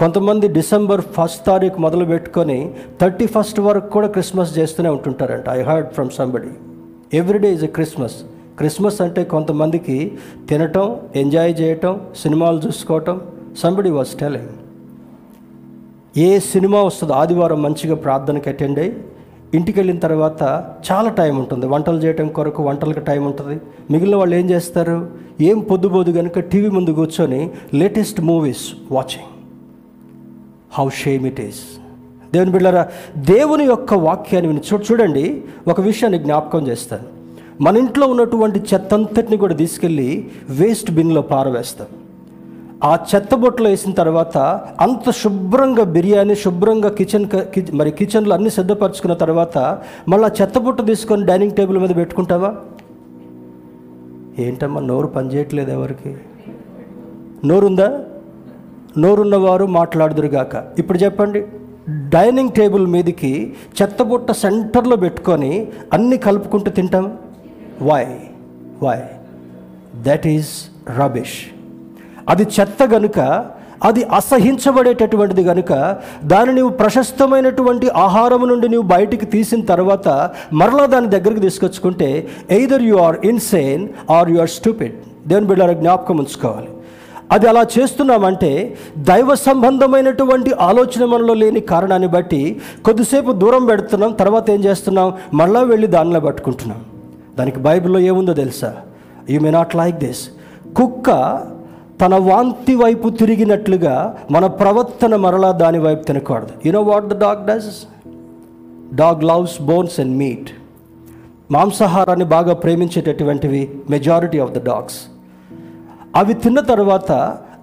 కొంతమంది డిసెంబర్ 1st మొదలు పెట్టుకొని 31st వరకు కూడా క్రిస్మస్ చేస్తూనే ఉంటుంటారంట. I heard from somebody everyday is a Christmas. Christmas అంటే కొంతమందికి తినటం, ఎంజాయ్ చేయటం, సినిమాలు చూసుకోవటం. సంబడి వాజ్ టెలింగ్, ఏ సినిమా వస్తుందో ఆదివారం మంచిగా ప్రార్థనకి అటెండ్ అయ్యి ఇంటికి వెళ్ళిన తర్వాత చాలా టైం ఉంటుంది, వంటలు చేయటం కొరకు వంటలకు టైం ఉంటుంది. మిగిలిన వాళ్ళు ఏం చేస్తారు? ఏం పొద్దుబోదు కనుక టీవీ ముందు కూర్చొని latest movies watching. How shame it is. దేవుని బిడ్డలారా, దేవుని యొక్క వాక్యాన్ని విని చూడండి, ఒక విషయాన్ని జ్ఞాపకం చేస్తాను. మన ఇంట్లో ఉన్నటువంటి చెత్త అంతటిని కూడా తీసుకెళ్ళి వేస్ట్ బిన్లో పారవేస్తాం. ఆ చెత్త బొట్టలో వేసిన తర్వాత అంత శుభ్రంగా బిర్యానీ శుభ్రంగా కిచెన్లో అన్నీ సిద్ధపరచుకున్న తర్వాత మళ్ళీ ఆ చెత్త బొట్ట తీసుకొని డైనింగ్ టేబుల్ మీద పెట్టుకుంటావా? ఏంటమ్మా నోరు పనిచేయట్లేదు. ఎవరికి నోరుందా? నోరున్నవారు మాట్లాడుదురుగాక. ఇప్పుడు చెప్పండి, డైనింగ్ టేబుల్ మీదకి చెత్తబుట్ట సెంటర్లో పెట్టుకొని అన్నీ కలుపుకుంటూ తింటాం. Why that is rubbish. అది చెత్త గనుక, అది అసహించబడేటటువంటిది గనుక, దాన్ని నువ్వు ప్రశస్తమైనటువంటి ఆహారం నుండి నువ్వు బయటికి తీసిన తర్వాత మరలా దాని దగ్గరికి తీసుకొచ్చుకుంటే either you are insane or you are stupid. దేవుని బిడ్డలారా, జ్ఞాపకం ఉంచుకోవాలి. అది అలా చేస్తున్నామంటే దైవ సంబంధమైనటువంటి ఆలోచన మనలో లేని కారణాన్ని బట్టి కొద్దిసేపు దూరం పెడుతున్నాం, తర్వాత ఏం చేస్తున్నాం, మళ్ళీ వెళ్ళి దానిలో పట్టుకుంటున్నాం. దానికి బైబిల్లో ఏముందో తెలుసా? You may not like this. కుక్క తన వాంతి వైపు తిరిగినట్లుగా మన ప్రవర్తన మరలా దాని వైపు తినకూడదు. You know what the dog does? Dog loves bones and meat. మాంసాహారాన్ని బాగా ప్రేమించేటటువంటివి మెజారిటీ ఆఫ్ ద డాగ్స్. అవి తిన్న తర్వాత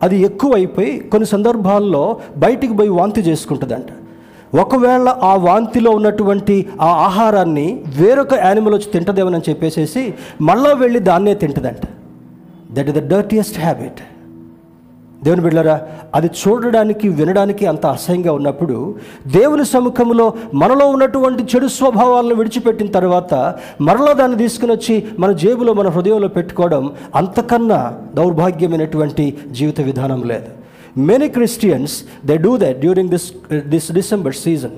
అది ఎక్కువైపోయి కొన్ని సందర్భాల్లో బయటికి పోయి వాంతి చేసుకుంటుందంట. ఒకవేళ ఆ వాంతిలో ఉన్నటువంటి ఆ ఆహారాన్ని వేరొక యానిమల్ వచ్చి తింటదేమని చెప్పేసేసి మళ్ళా వెళ్ళి దాన్నే తింటదంట. That is the dirtiest habit. దేవుని బిడ్డలారా, అది చూడడానికి వినడానికి అంత అసహ్యంగా ఉన్నప్పుడు దేవుని సముఖంలో మనలో ఉన్నటువంటి చెడు స్వభావాలను విడిచిపెట్టిన తర్వాత మరలా దాన్ని తీసుకుని వచ్చి మన జేబులో మన హృదయంలో పెట్టుకోవడం అంతకన్నా దౌర్భాగ్యమైనటువంటి జీవిత విధానం లేదు. Many Christians they do that during this December season.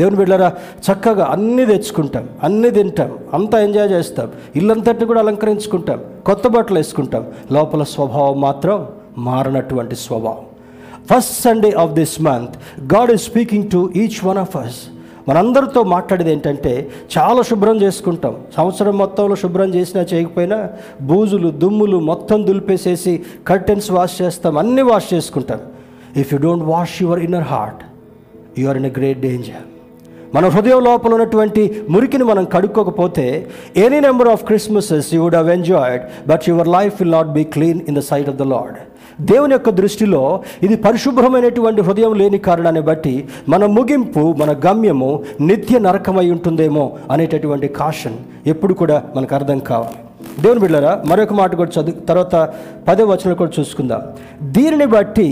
దేవుని బిడ్డలారా, చక్కగా అన్నీ తెచ్చుకుంటాం, అన్నీ తింటాం, అంతా ఎంజాయ్ చేస్తాం, ఇల్లంతటిని కూడా అలంకరించుకుంటాం, కొత్త బట్టలు వేసుకుంటాం, లోపల స్వభావం మాత్రం మారనటువంటి స్వభావం. First Sunday of this month God is speaking to each one of us. మనందరితో మాట్లాడేది ఏంటంటే, చాలా శుభ్రం చేసుకుంటాం, సంవత్సరం మొత్తంలో శుభ్రం చేసినా చేయకపోయినా బూజులు దుమ్ములు మొత్తం దులిపేసేసి కర్టెన్స్ వాష్ చేస్తాం, అన్నీ వాష్ చేసుకుంటాం. If you don't wash your inner heart you are in a great danger. మన హృదయం లోపల ఉన్నటువంటి మురికిని మనం కడుక్కోకపోతే any number of Christmases you would have enjoyed, but your life will not be clean in the sight of the lord. దేవుని యొక్క దృష్టిలో ఇది పరిశుభ్రమైనటువంటి హృదయం లేని కారణాన్ని బట్టి మన ముగింపు, మన గమ్యము నిత్య నరకమై ఉంటుందేమో అనేటటువంటి కాషన్ ఎప్పుడు కూడా మనకు అర్థం కావాలి. దేవుని బిడ్డలారా, మరొక మాట కూడా తర్వాత 10వ వచనం కూడా చూసుకుందాం. దీనిని బట్టి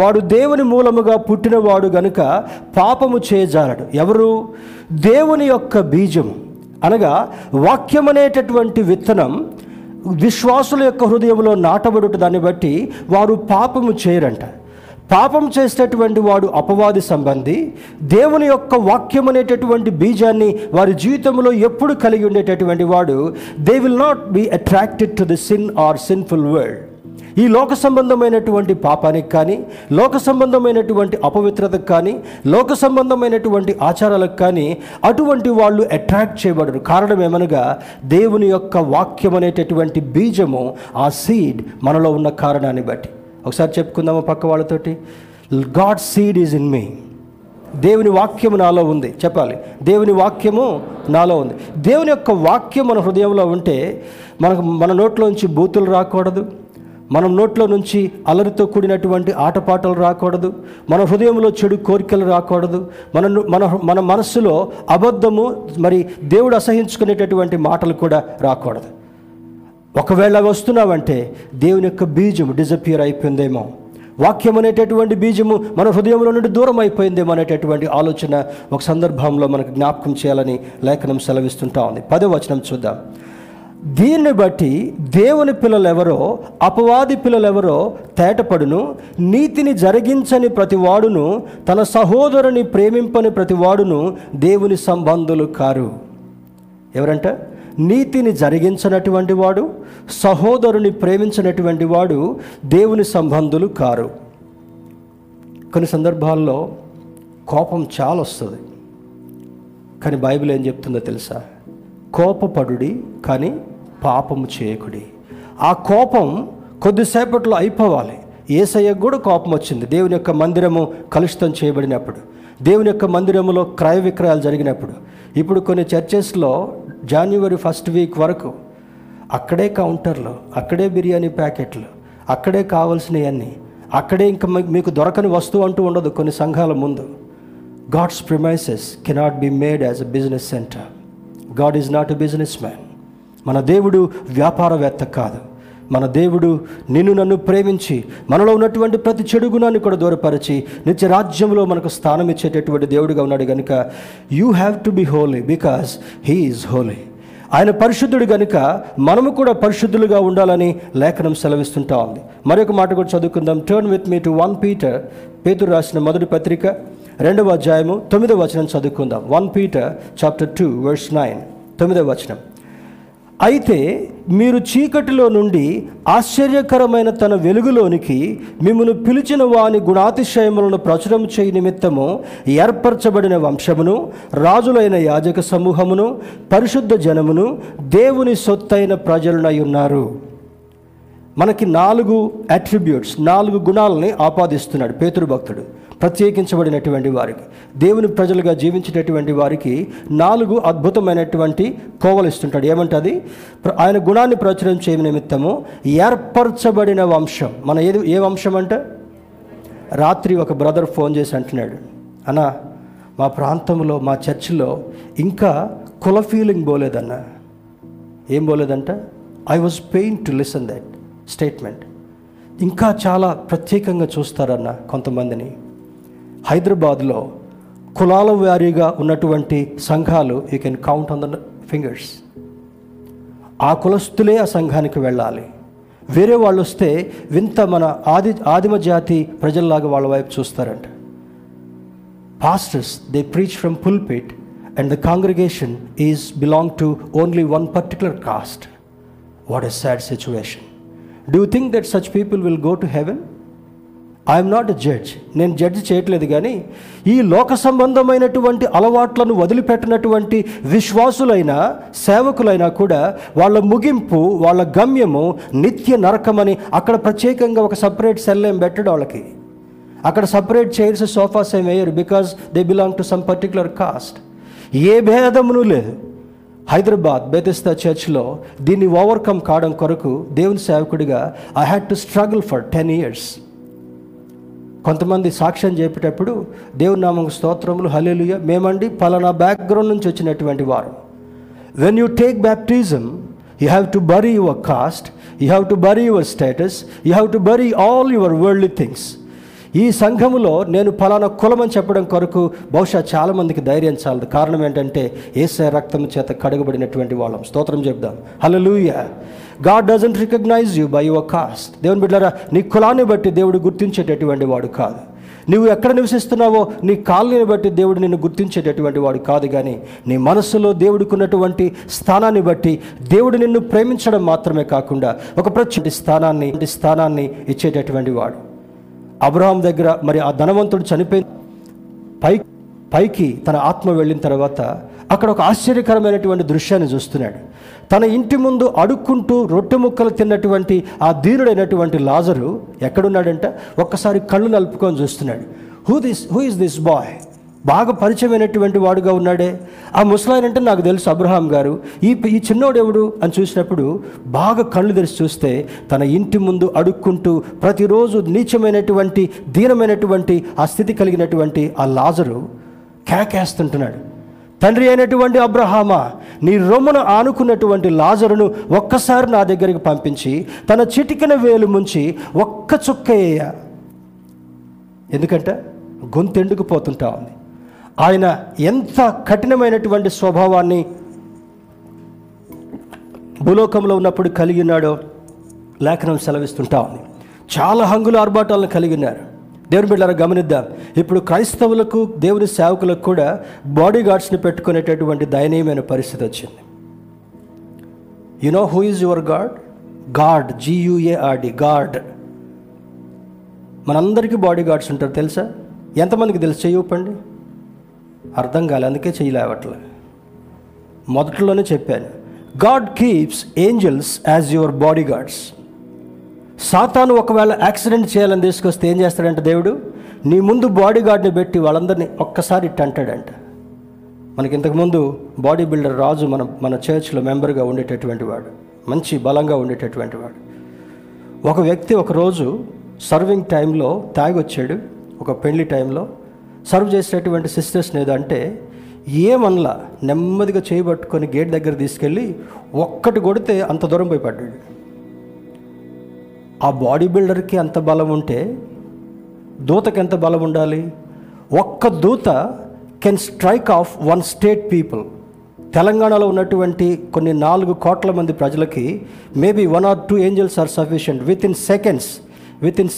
వాడు దేవుని మూలముగా పుట్టినవాడు గనుక పాపము చేయజాలడు. ఎవరు? దేవుని యొక్క బీజము అనగా వాక్యం అనేటటువంటి విత్తనం విశ్వాసుల యొక్క హృదయంలో నాటబడుట దాన్ని బట్టి వారు పాపము చేయరంట. పాపం చేసేటటువంటి వాడు అపవాది సంబంధి. దేవుని యొక్క వాక్యం అనేటటువంటి బీజాన్ని వారి జీవితంలో ఎప్పుడు కలిగి ఉండేటటువంటి వాడు, they will not be attracted to the sin or sinful world. ఈ లోక సంబంధమైనటువంటి పాపానికి కానీ, లోక సంబంధమైనటువంటి అపవిత్రతకు కానీ, లోక సంబంధమైనటువంటి ఆచారాలకు కానీ అటువంటి వాళ్ళు అట్రాక్ట్ చేయబడరు. కారణం ఏమనగా దేవుని యొక్క వాక్యం అనేటటువంటి బీజము, ఆ సీడ్ మనలో ఉన్న కారణాన్ని బట్టి. ఒకసారి చెప్పుకుందామా పక్క వాళ్ళతోటి? God seed is in me. దేవుని వాక్యము నాలో ఉంది. చెప్పాలి, దేవుని వాక్యము నాలో ఉంది. దేవుని యొక్క వాక్యం మన హృదయంలో ఉంటే మనకు మన నోట్లోంచి బూతులు రాకూడదు, మనం నోట్లో నుంచి అలరితో కూడినటువంటి ఆటపాటలు రాకూడదు, మన హృదయంలో చెడు కోరికలు రాకూడదు, మన మనస్సులో అబద్ధము మరి దేవుడు అసహించుకునేటటువంటి మాటలు కూడా రాకూడదు. ఒకవేళ వస్తున్నామంటే దేవుని యొక్క బీజము డిజపియర్ అయిపోయిందేమో, వాక్యం అనేటటువంటి బీజము మన హృదయంలో నుండి దూరం అయిపోయిందేమో అనేటటువంటి ఆలోచన ఒక సందర్భంలో మనకు జ్ఞాపకం చేయాలని లేఖనం సెలవిస్తుంటా ఉంది. 10వ వచనం చూద్దాం. దీన్ని బట్టి దేవుని పిల్లలెవరో అపవాది పిల్లలెవరో తేటపడును. నీతిని జరిగించని ప్రతివాడును తన సహోదరుని ప్రేమింపని ప్రతివాడును దేవుని సంబంధులు కారు. ఎవరంట? నీతిని జరిగించనటువంటి వాడు, సహోదరుని ప్రేమించినటువంటి వాడు దేవుని సంబంధులు కారు. కొన్ని సందర్భాల్లో కోపం చాలా వస్తుంది, కానీ బైబిల్ ఏం చెప్తుందో తెలుసా? కోపపడుడి కానీ పాపము చేయకుడి. ఆ కోపం కొద్దిసేపట్లో అయిపోవాలి. యేసయ్యకు కూడా కోపం వచ్చింది దేవుని యొక్క మందిరము కలుషితం చేయబడినప్పుడు. దేవుని యొక్క మందిరంలో క్రయ విక్రయాలు జరిగినప్పుడు, ఇప్పుడు కొన్ని చర్చెస్లో January 1st week వరకు అక్కడే కౌంటర్లు, అక్కడే బిర్యానీ ప్యాకెట్లు, అక్కడే కావాల్సినవన్నీ, అక్కడే ఇంకా మీకు దొరకని వస్తువు అంటూ ఉండదు. కొన్ని సంఘాల ముందు God's premises cannot be made as a business center. God is not a businessman. మన దేవుడు వ్యాపారవేత్త కాదు. మన దేవుడు నిన్ను నన్ను ప్రేమించి మనలో ఉన్నటువంటి ప్రతి చెడు గుణాన్ని కూడా దూరపరిచి నిత్య రాజ్యంలో మనకు స్థానం ఇచ్చేటటువంటి దేవుడుగా ఉన్నాడు కనుక you have to be holy because he is holy. ఆయన పరిశుద్ధుడు కనుక మనము కూడా పరిశుద్ధులుగా ఉండాలని లేఖనం సెలవిస్తుంటా ఉంది. మరొక మాట కూడా చదువుకుందాం. Turn with me to 1 Peter, పేతురు రాసిన మొదటి పత్రిక 2వ అధ్యాయము 9వ వచనం చదువుకుందాం. 1 Peter chapter 2 verse 9, 9వ వచనం. అయితే మీరు చీకటిలో నుండి ఆశ్చర్యకరమైన తన వెలుగులోనికి మిమ్మల్ని పిలిచిన వాని గుణాతిశయములను ప్రచురం చేయ నిమిత్తము ఏర్పరచబడిన వంశమును, రాజులైన యాజక సమూహమును, పరిశుద్ధ జనమును, దేవుని సొత్తైన ప్రజలనై ఉన్నారు. మనకి 4 attributes, 4 గుణాలని ఆపాదిస్తున్నాడు పేతురు భక్తుడు. ప్రత్యేకించబడినటువంటి వారికి, దేవుని ప్రజలుగా జీవించేటటువంటి వారికి 4 అద్భుతమైనటువంటి కోవలు ఇస్తుంటాడు. ఏమంటది? ఆయన గుణాన్ని ప్రచురం చేయ నిమిత్తము ఏర్పరచబడిన వంశం. మన ఏ వంశం అంటే, రాత్రి ఒక బ్రదర్ ఫోన్ చేసి అంటున్నాడు, అన్నా మా ప్రాంతంలో మా చర్చిలో ఇంకా కుల ఫీలింగ్ పోలేదన్నా. ఏం పోలేదంట? I was pain to listen that statement. ఇంకా చాలా ప్రత్యేకంగా చూస్తారన్న కొంతమందిని. హైదరాబాద్లో కులాల వారీగా ఉన్నటువంటి సంఘాలు you can count on the fingers. ఆ కులస్తులే ఆ సంఘానికి వెళ్ళాలి. వేరే వాళ్ళు వస్తే వింత మన ఆదిమ జాతి ప్రజల్లాగా వాళ్ళ వైపు చూస్తారంట. Pastors they preach from pulpit and the congregation is belong to only 1 particular caste. What a sad situation. Do you think that such people will go to heaven? I am not a judge. నేను judge చేయట్లేదు, కానీ ఈ లోక సంబంధమైనటువంటి అలవాట్లను వదిలిపెట్టినటువంటి విశ్వాసులైనా సేవకులైనా కూడా వాళ్ళ ముగింపు, వాళ్ళ గమ్యము నిత్య నరకమని అక్కడ ప్రత్యేకంగా ఒక సపరేట్ సెల్ ఏం పెట్టాడు వాళ్ళకి. అక్కడ సపరేట్ చైర్స్, సోఫాస్ ఏం వేయరు, because they belong to some particular caste. ఏ భేదమును లేదు. హైదరాబాద్ బెతిస్తా చర్చ్లో దీన్ని ఓవర్కమ్ కావడం కొరకు దేవుని సేవకుడిగా I had to struggle for 10 years. కొంతమంది సాక్ష్యం చెప్పేటప్పుడు దేవుని నామకు స్తోత్రములు, హల్లెలూయా, మేమండి పలానా బ్యాక్గ్రౌండ్ నుంచి వచ్చినటువంటి వారు. When you take baptism you have to bury your caste, you have to bury your status, you have to bury all your worldly things. ఈ సంఘములో నేను ఫలానా కులమని చెప్పడం కొరకు బహుశా చాలామందికి ధైర్యం చాలదు. కారణం ఏంటంటే యేసు రక్తం చేత కడగబడినటువంటి వాళ్ళం. స్తోత్రం చెప్దాం, hallelujah. God doesn't recognise you by your caste. దేవుని బిడ్డలారా, నీ కులాన్ని బట్టి దేవుడు గుర్తించేటటువంటి వాడు కాదు. నువ్వు ఎక్కడ నివసిస్తున్నావో నీ కాలనీని బట్టి దేవుడు నిన్ను గుర్తించేటటువంటి వాడు కాదు, కానీ నీ మనస్సులో దేవుడికి ఉన్నటువంటి స్థానాన్ని బట్టి దేవుడు నిన్ను ప్రేమించడం మాత్రమే కాకుండా ఒక ప్రత్యేక స్థానాన్ని ఇచ్చేటటువంటి వాడు. అబ్రహాం దగ్గర మరి ఆ ధనవంతుడు చనిపోయి పైకి తన ఆత్మ వెళ్ళిన తర్వాత అక్కడ ఒక ఆశ్చర్యకరమైనటువంటి దృశ్యాన్ని చూస్తున్నాడు. తన ఇంటి ముందు అడుక్కుంటూ రొట్టె ముక్కలు తిన్నటువంటి ఆ ధీరుడైనటువంటి లాజరు ఎక్కడున్నాడంటే ఒక్కసారి కళ్ళు నలుపుకొని చూస్తున్నాడు. Who is this boy? బాగా పరిచయమైనటువంటి వాడుగా ఉన్నాడే. ఆ ముసలాయనంటే నాకు తెలుసు అబ్రహాం గారు, ఈ చిన్నోడెవడు అని చూసినప్పుడు బాగా కళ్ళు తెరిచి చూస్తే తన ఇంటి ముందు అడుక్కుంటూ ప్రతిరోజు నీచమైనటువంటి దీనమైనటువంటి ఆ స్థితి కలిగినటువంటి ఆ లాజరు కేకేస్తుంటున్నాడు. తండ్రి అయినటువంటి అబ్రహామా, నీ రొమ్మును ఆనుకున్నటువంటి లాజరును ఒక్కసారి నా దగ్గరికి పంపించి తన చిటికిన వేలు ముంచి ఒక్క చుక్కయ్యా. ఎందుకంటే గొంతెండుకుపోతుంటా ఉంది. ఆయన ఎంత కఠినమైనటువంటి స్వభావాన్ని భూలోకంలో ఉన్నప్పుడు కలిగినాడో లేఖనం సెలవిస్తుంటా ఉంది. చాలా హంగుల ఆర్భాటాలను కలిగినారు. దేవుని బిడ్డలారా గమనిద్దాం, ఇప్పుడు క్రైస్తవులకు దేవుని సేవకులకు కూడా బాడీ గార్డ్స్ని పెట్టుకునేటటువంటి దయనీయమైన పరిస్థితి వచ్చింది. You know who is your God? God, GUARD, God. మనందరికీ బాడీ గార్డ్స్ ఉంటారు తెలుసా? ఎంతమందికి తెలుసు? చెయ్యప్పండి. అర్థం కాలే, అందుకే చేయలేవట్లే. మొదట్లోనే చెప్పాను, God keeps angels as your body guards. సాతాను ఒకవేళ యాక్సిడెంట్ చేయాలని తీసుకొస్తే ఏం చేస్తాడంటే దేవుడు నీ ముందు బాడీ గార్డ్ని పెట్టి వాళ్ళందరినీ ఒక్కసారి ఇట్టు అంటాడంట. మనకి ఇంతకుముందు బాడీ బిల్డర్ రాజు మన చర్చ్లో మెంబర్గా ఉండేటటువంటి వాడు, మంచి బలంగా ఉండేటటువంటి వాడు. ఒక వ్యక్తి ఒకరోజు సర్వింగ్ టైంలో తాగొచ్చాడు. ఒక పెళ్లి టైంలో సర్వ్ చేసేటటువంటి సిస్టర్స్ని ఏదో అంటే ఏమనలా నెమ్మదిగా చేయబట్టుకొని గేట్ దగ్గర తీసుకెళ్ళి ఒక్కటి కొడితే అంత దూరం పోయి పడ్డాడు. ఆ బాడీ బిల్డర్కి అంత బలం ఉంటే దూతకి ఎంత బలం ఉండాలి? ఒక్క దూత can strike of one state people. తెలంగాణలో ఉన్నటువంటి కొన్ని 4 కోట్ల మంది ప్రజలకి maybe 1 or 2 angels are sufficient. Within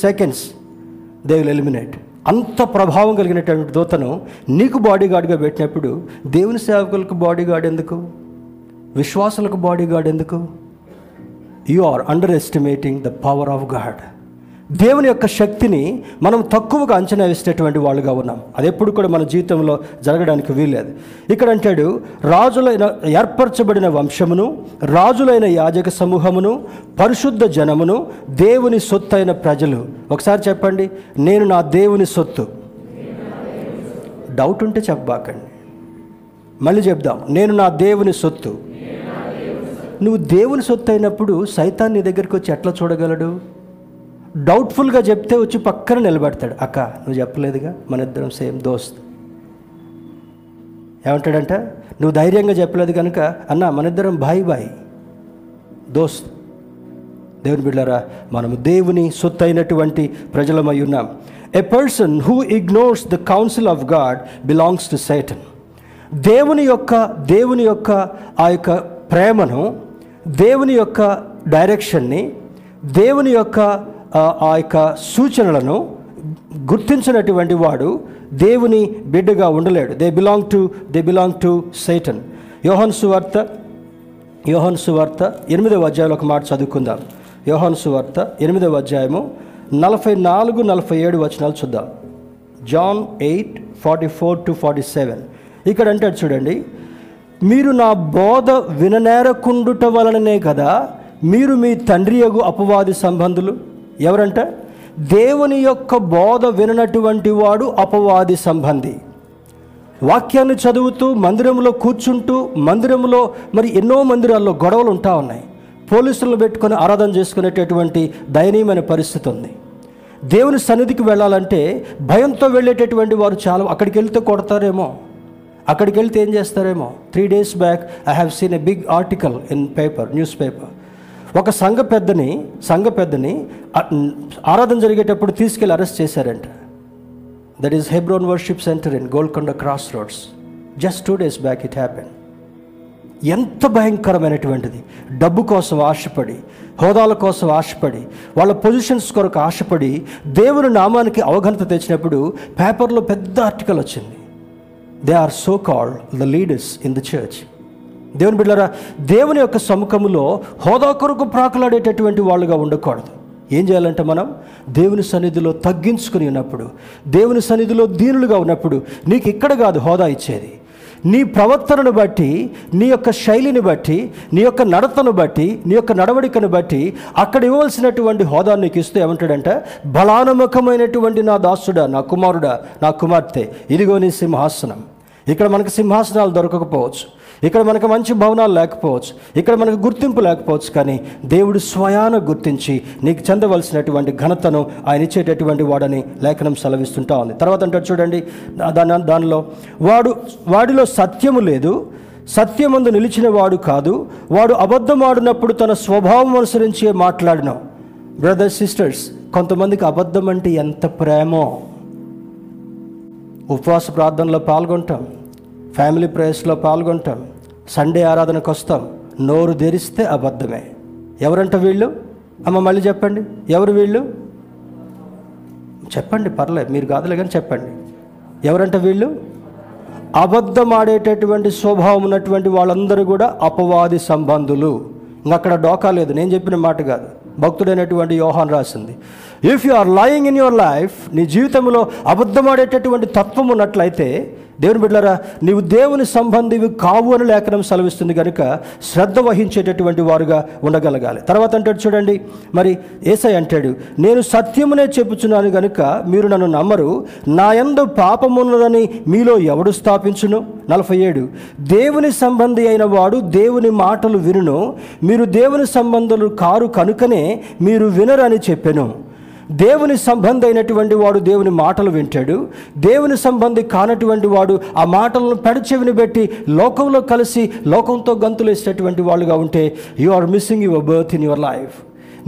seconds they will eliminate. అంత ప్రభావం కలిగినటువంటి దూతను నీకు బాడీగార్డ్గా పెట్టినప్పుడు దేవుని సేవకులకు బాడీగార్డ్ ఎందుకు? విశ్వాసులకు బాడీగార్డ్ ఎందుకు? You are underestimating the power of God. దేవుని యొక్క శక్తిని మనం తక్కువగా అంచనా వేసేటటువంటి వాళ్ళుగా ఉన్నాం. అది ఎప్పుడు కూడా మన జీవితంలో జరగడానికి వీల్లేదు. ఇక్కడ అంటాడు, రాజులైన ఏర్పరచబడిన వంశమును, రాజులైన యాజక సమూహమును, పరిశుద్ధ జనమును, దేవుని సొత్తు అయిన ప్రజలు. ఒకసారి చెప్పండి, నేను నా దేవుని సొత్తు. డౌట్ ఉంటే చెప్పబాకండి, మళ్ళీ చెప్దాం, నేను నా దేవుని సొత్తు. నువ్వు దేవుని సొత్తు అయినప్పుడు సైతాన్ నీ దగ్గరికి వచ్చి ఎట్లా చూడగలడు? డౌట్ఫుల్గా చెప్తే వచ్చి పక్కన నిలబడతాడు. అక్క నువ్వు చెప్పలేదుగా, మన ఇద్దరం సేమ్ దోస్త్. ఏమంటాడంట, నువ్వు ధైర్యంగా చెప్పలేదు కనుక అన్న మన ఇద్దరం బాయ్ బాయ్ దోస్త్. దేవుని బిడ్డలారా, మనము దేవుని సొత్తు అయినటువంటి ప్రజలమై ఉన్నాం. A person who ignores the council of God belongs to Satan. దేవుని యొక్క ఆ యొక్క ప్రేమను, దేవుని యొక్క డైరెక్షన్ని, దేవుని యొక్క ఆ యొక్క సూచనలను గుర్తించినటువంటి వాడు దేవుని బిడ్డగా ఉండలేడు. They belong to Satan. యోహాను సువార్త 8వ అధ్యాయంలో ఒక మాట చదువుకుందాం. యోహాను సువార్త 8వ అధ్యాయము 44-47 వచనాలు చూద్దాం. John 8:44-47. ఇక్కడ అంటాడు చూడండి, మీరు నా బోధ విననేరకుండుట వలననే కదా మీరు మీ తండ్రియగు అపవాది సంబంధులు. ఎవరంట? దేవుని యొక్క బోధ విననటువంటి వాడు అపవాది సంబంధి. వాక్యాన్ని చదువుతూ మందిరంలో కూర్చుంటూ, మందిరంలో మరి ఎన్నో మందిరాల్లో గొడవలు ఉంటా ఉన్నాయి. పోలీసులను పెట్టుకొని ఆరాధన చేసుకునేటటువంటి దయనీయమైన పరిస్థితి ఉంది. దేవుని సన్నిధికి వెళ్ళాలంటే భయంతో వెళ్ళేటటువంటి వారు చాలా. అక్కడికి వెళ్తే కొడతారేమో, అక్కడికి వెళ్తే ఏం చేస్తారేమో. 3 days back I have seen a big article in newspaper. ఒక సంఘ పెద్దని ఆరాధన జరిగేటప్పుడు తీసుకెళ్ళి అరెస్ట్ చేశారంట. That is Hebron worship centre in Golconda cross roads. జస్ట్ 2 days back ఇట్ హ్యాపెన్. ఎంత భయంకరమైనటువంటిది! డబ్బు కోసం ఆశపడి, హోదాల కోసం ఆశపడి, వాళ్ళ పొజిషన్స్ కొరకు ఆశపడి దేవుని నామానికి అవగాహన తెచ్చినప్పుడు పేపర్లో పెద్ద ఆర్టికల్ వచ్చింది. They are so called the leaders in the church. దేవుని బిడ్డలారా, దేవుని యొక్క సముఖములో హోదా కొరకు ప్రాకులాడేటటువంటి వాళ్ళుగా ఉండకూడదు. ఏం చేయాలంటే, మనం దేవుని సన్నిధిలో తగ్గించుకుని ఉన్నప్పుడు, దేవుని సన్నిధిలో దీనులుగా ఉన్నప్పుడు, నీకు ఇక్కడ కాదు హోదా ఇచ్చేది. నీ ప్రవర్తనను బట్టి, నీ యొక్క శైలిని బట్టి, నీ యొక్క నడతను బట్టి, నీ యొక్క నడవడికను బట్టి అక్కడ ఇవ్వవలసినటువంటి హోదా నీకు ఇస్తూ ఏమంటాడంట, బలానమ్మకమైనటువంటి నా దాసుడా, నా కుమారుడా, నా కుమార్తె, ఇదిగో నీ సింహాసనం. ఇక్కడ మనకు సింహాసనాలు దొరకకపోవచ్చు, ఇక్కడ మనకు మంచి భవనాలు లేకపోవచ్చు, ఇక్కడ మనకు గుర్తింపు లేకపోవచ్చు, కానీ దేవుడు స్వయాన గుర్తించి నీకు చెందవలసినటువంటి ఘనతను ఆయన ఇచ్చేటటువంటి వాడని లేఖనం సెలవిస్తుంటా ఉంది. తర్వాత అంటాడు చూడండి, దానిలో వాడిలో సత్యము లేదు, సత్యమందు నిలిచిన వాడు కాదు, వాడు అబద్ధం ఆడినప్పుడు తన స్వభావం అనుసరించి మాట్లాడినావు. బ్రదర్స్, సిస్టర్స్, కొంతమందికి అబద్ధం అంటే ఎంత ప్రేమో. ఉపవాస ప్రార్థనలో పాల్గొంటాం, ఫ్యామిలీ ప్రేయర్స్లో పాల్గొంటాం, సండే ఆరాధనకు వస్తాం, నోరు తెరిస్తే అబద్ధమే. ఎవరంట వీళ్ళు? అమ్మ మళ్ళీ చెప్పండి, ఎవరు వీళ్ళు? చెప్పండి, పర్లేదు, మీరు కాదులే కానీ చెప్పండి. ఎవరంట వీళ్ళు? అబద్ధమాడేటటువంటి స్వభావం ఉన్నటువంటి వాళ్ళందరూ కూడా అపవాది సంబంధులు. ఇంకక్కడ డోకా లేదు, నేను చెప్పిన మాట కాదు, భక్తుడైనటువంటి యోహాన్ రాసింది. If you are lying in your life, నీ జీవితంలో అబద్ధమాడేటటువంటి తత్వం ఉన్నట్లయితే దేవుని బిడ్డలారా, నీవు దేవుని సంబంధివి కావు అని లేఖనం సెలవిస్తుంది కనుక శ్రద్ధ వహించేటటువంటి వారుగా ఉండగలగాలి. తర్వాత అంటాడు చూడండి, మరి యేసయ్య అంటాడు, నేను సత్యమునే చెప్పుచున్నాను కనుక మీరు నన్ను నమ్మరు, నా యందు పాపమున్నదని మీలో ఎవడు స్థాపించును? 47, దేవుని సంబంధి అయిన వాడు దేవుని మాటలు వినును, మీరు దేవుని సంబంధులు కారు కనుకనే మీరు వినరని చెప్పెను. దేవుని సంబంధి అయినటువంటి వాడు దేవుని మాటలు వింటాడు, దేవుని సంబంధి కానటువంటి వాడు ఆ మాటలను పెడచెవిని పెట్టి లోకంలో కలిసి లోకంతో గంతులు వేసేటటువంటి వాళ్ళుగా ఉంటే you are missing your birth in your life.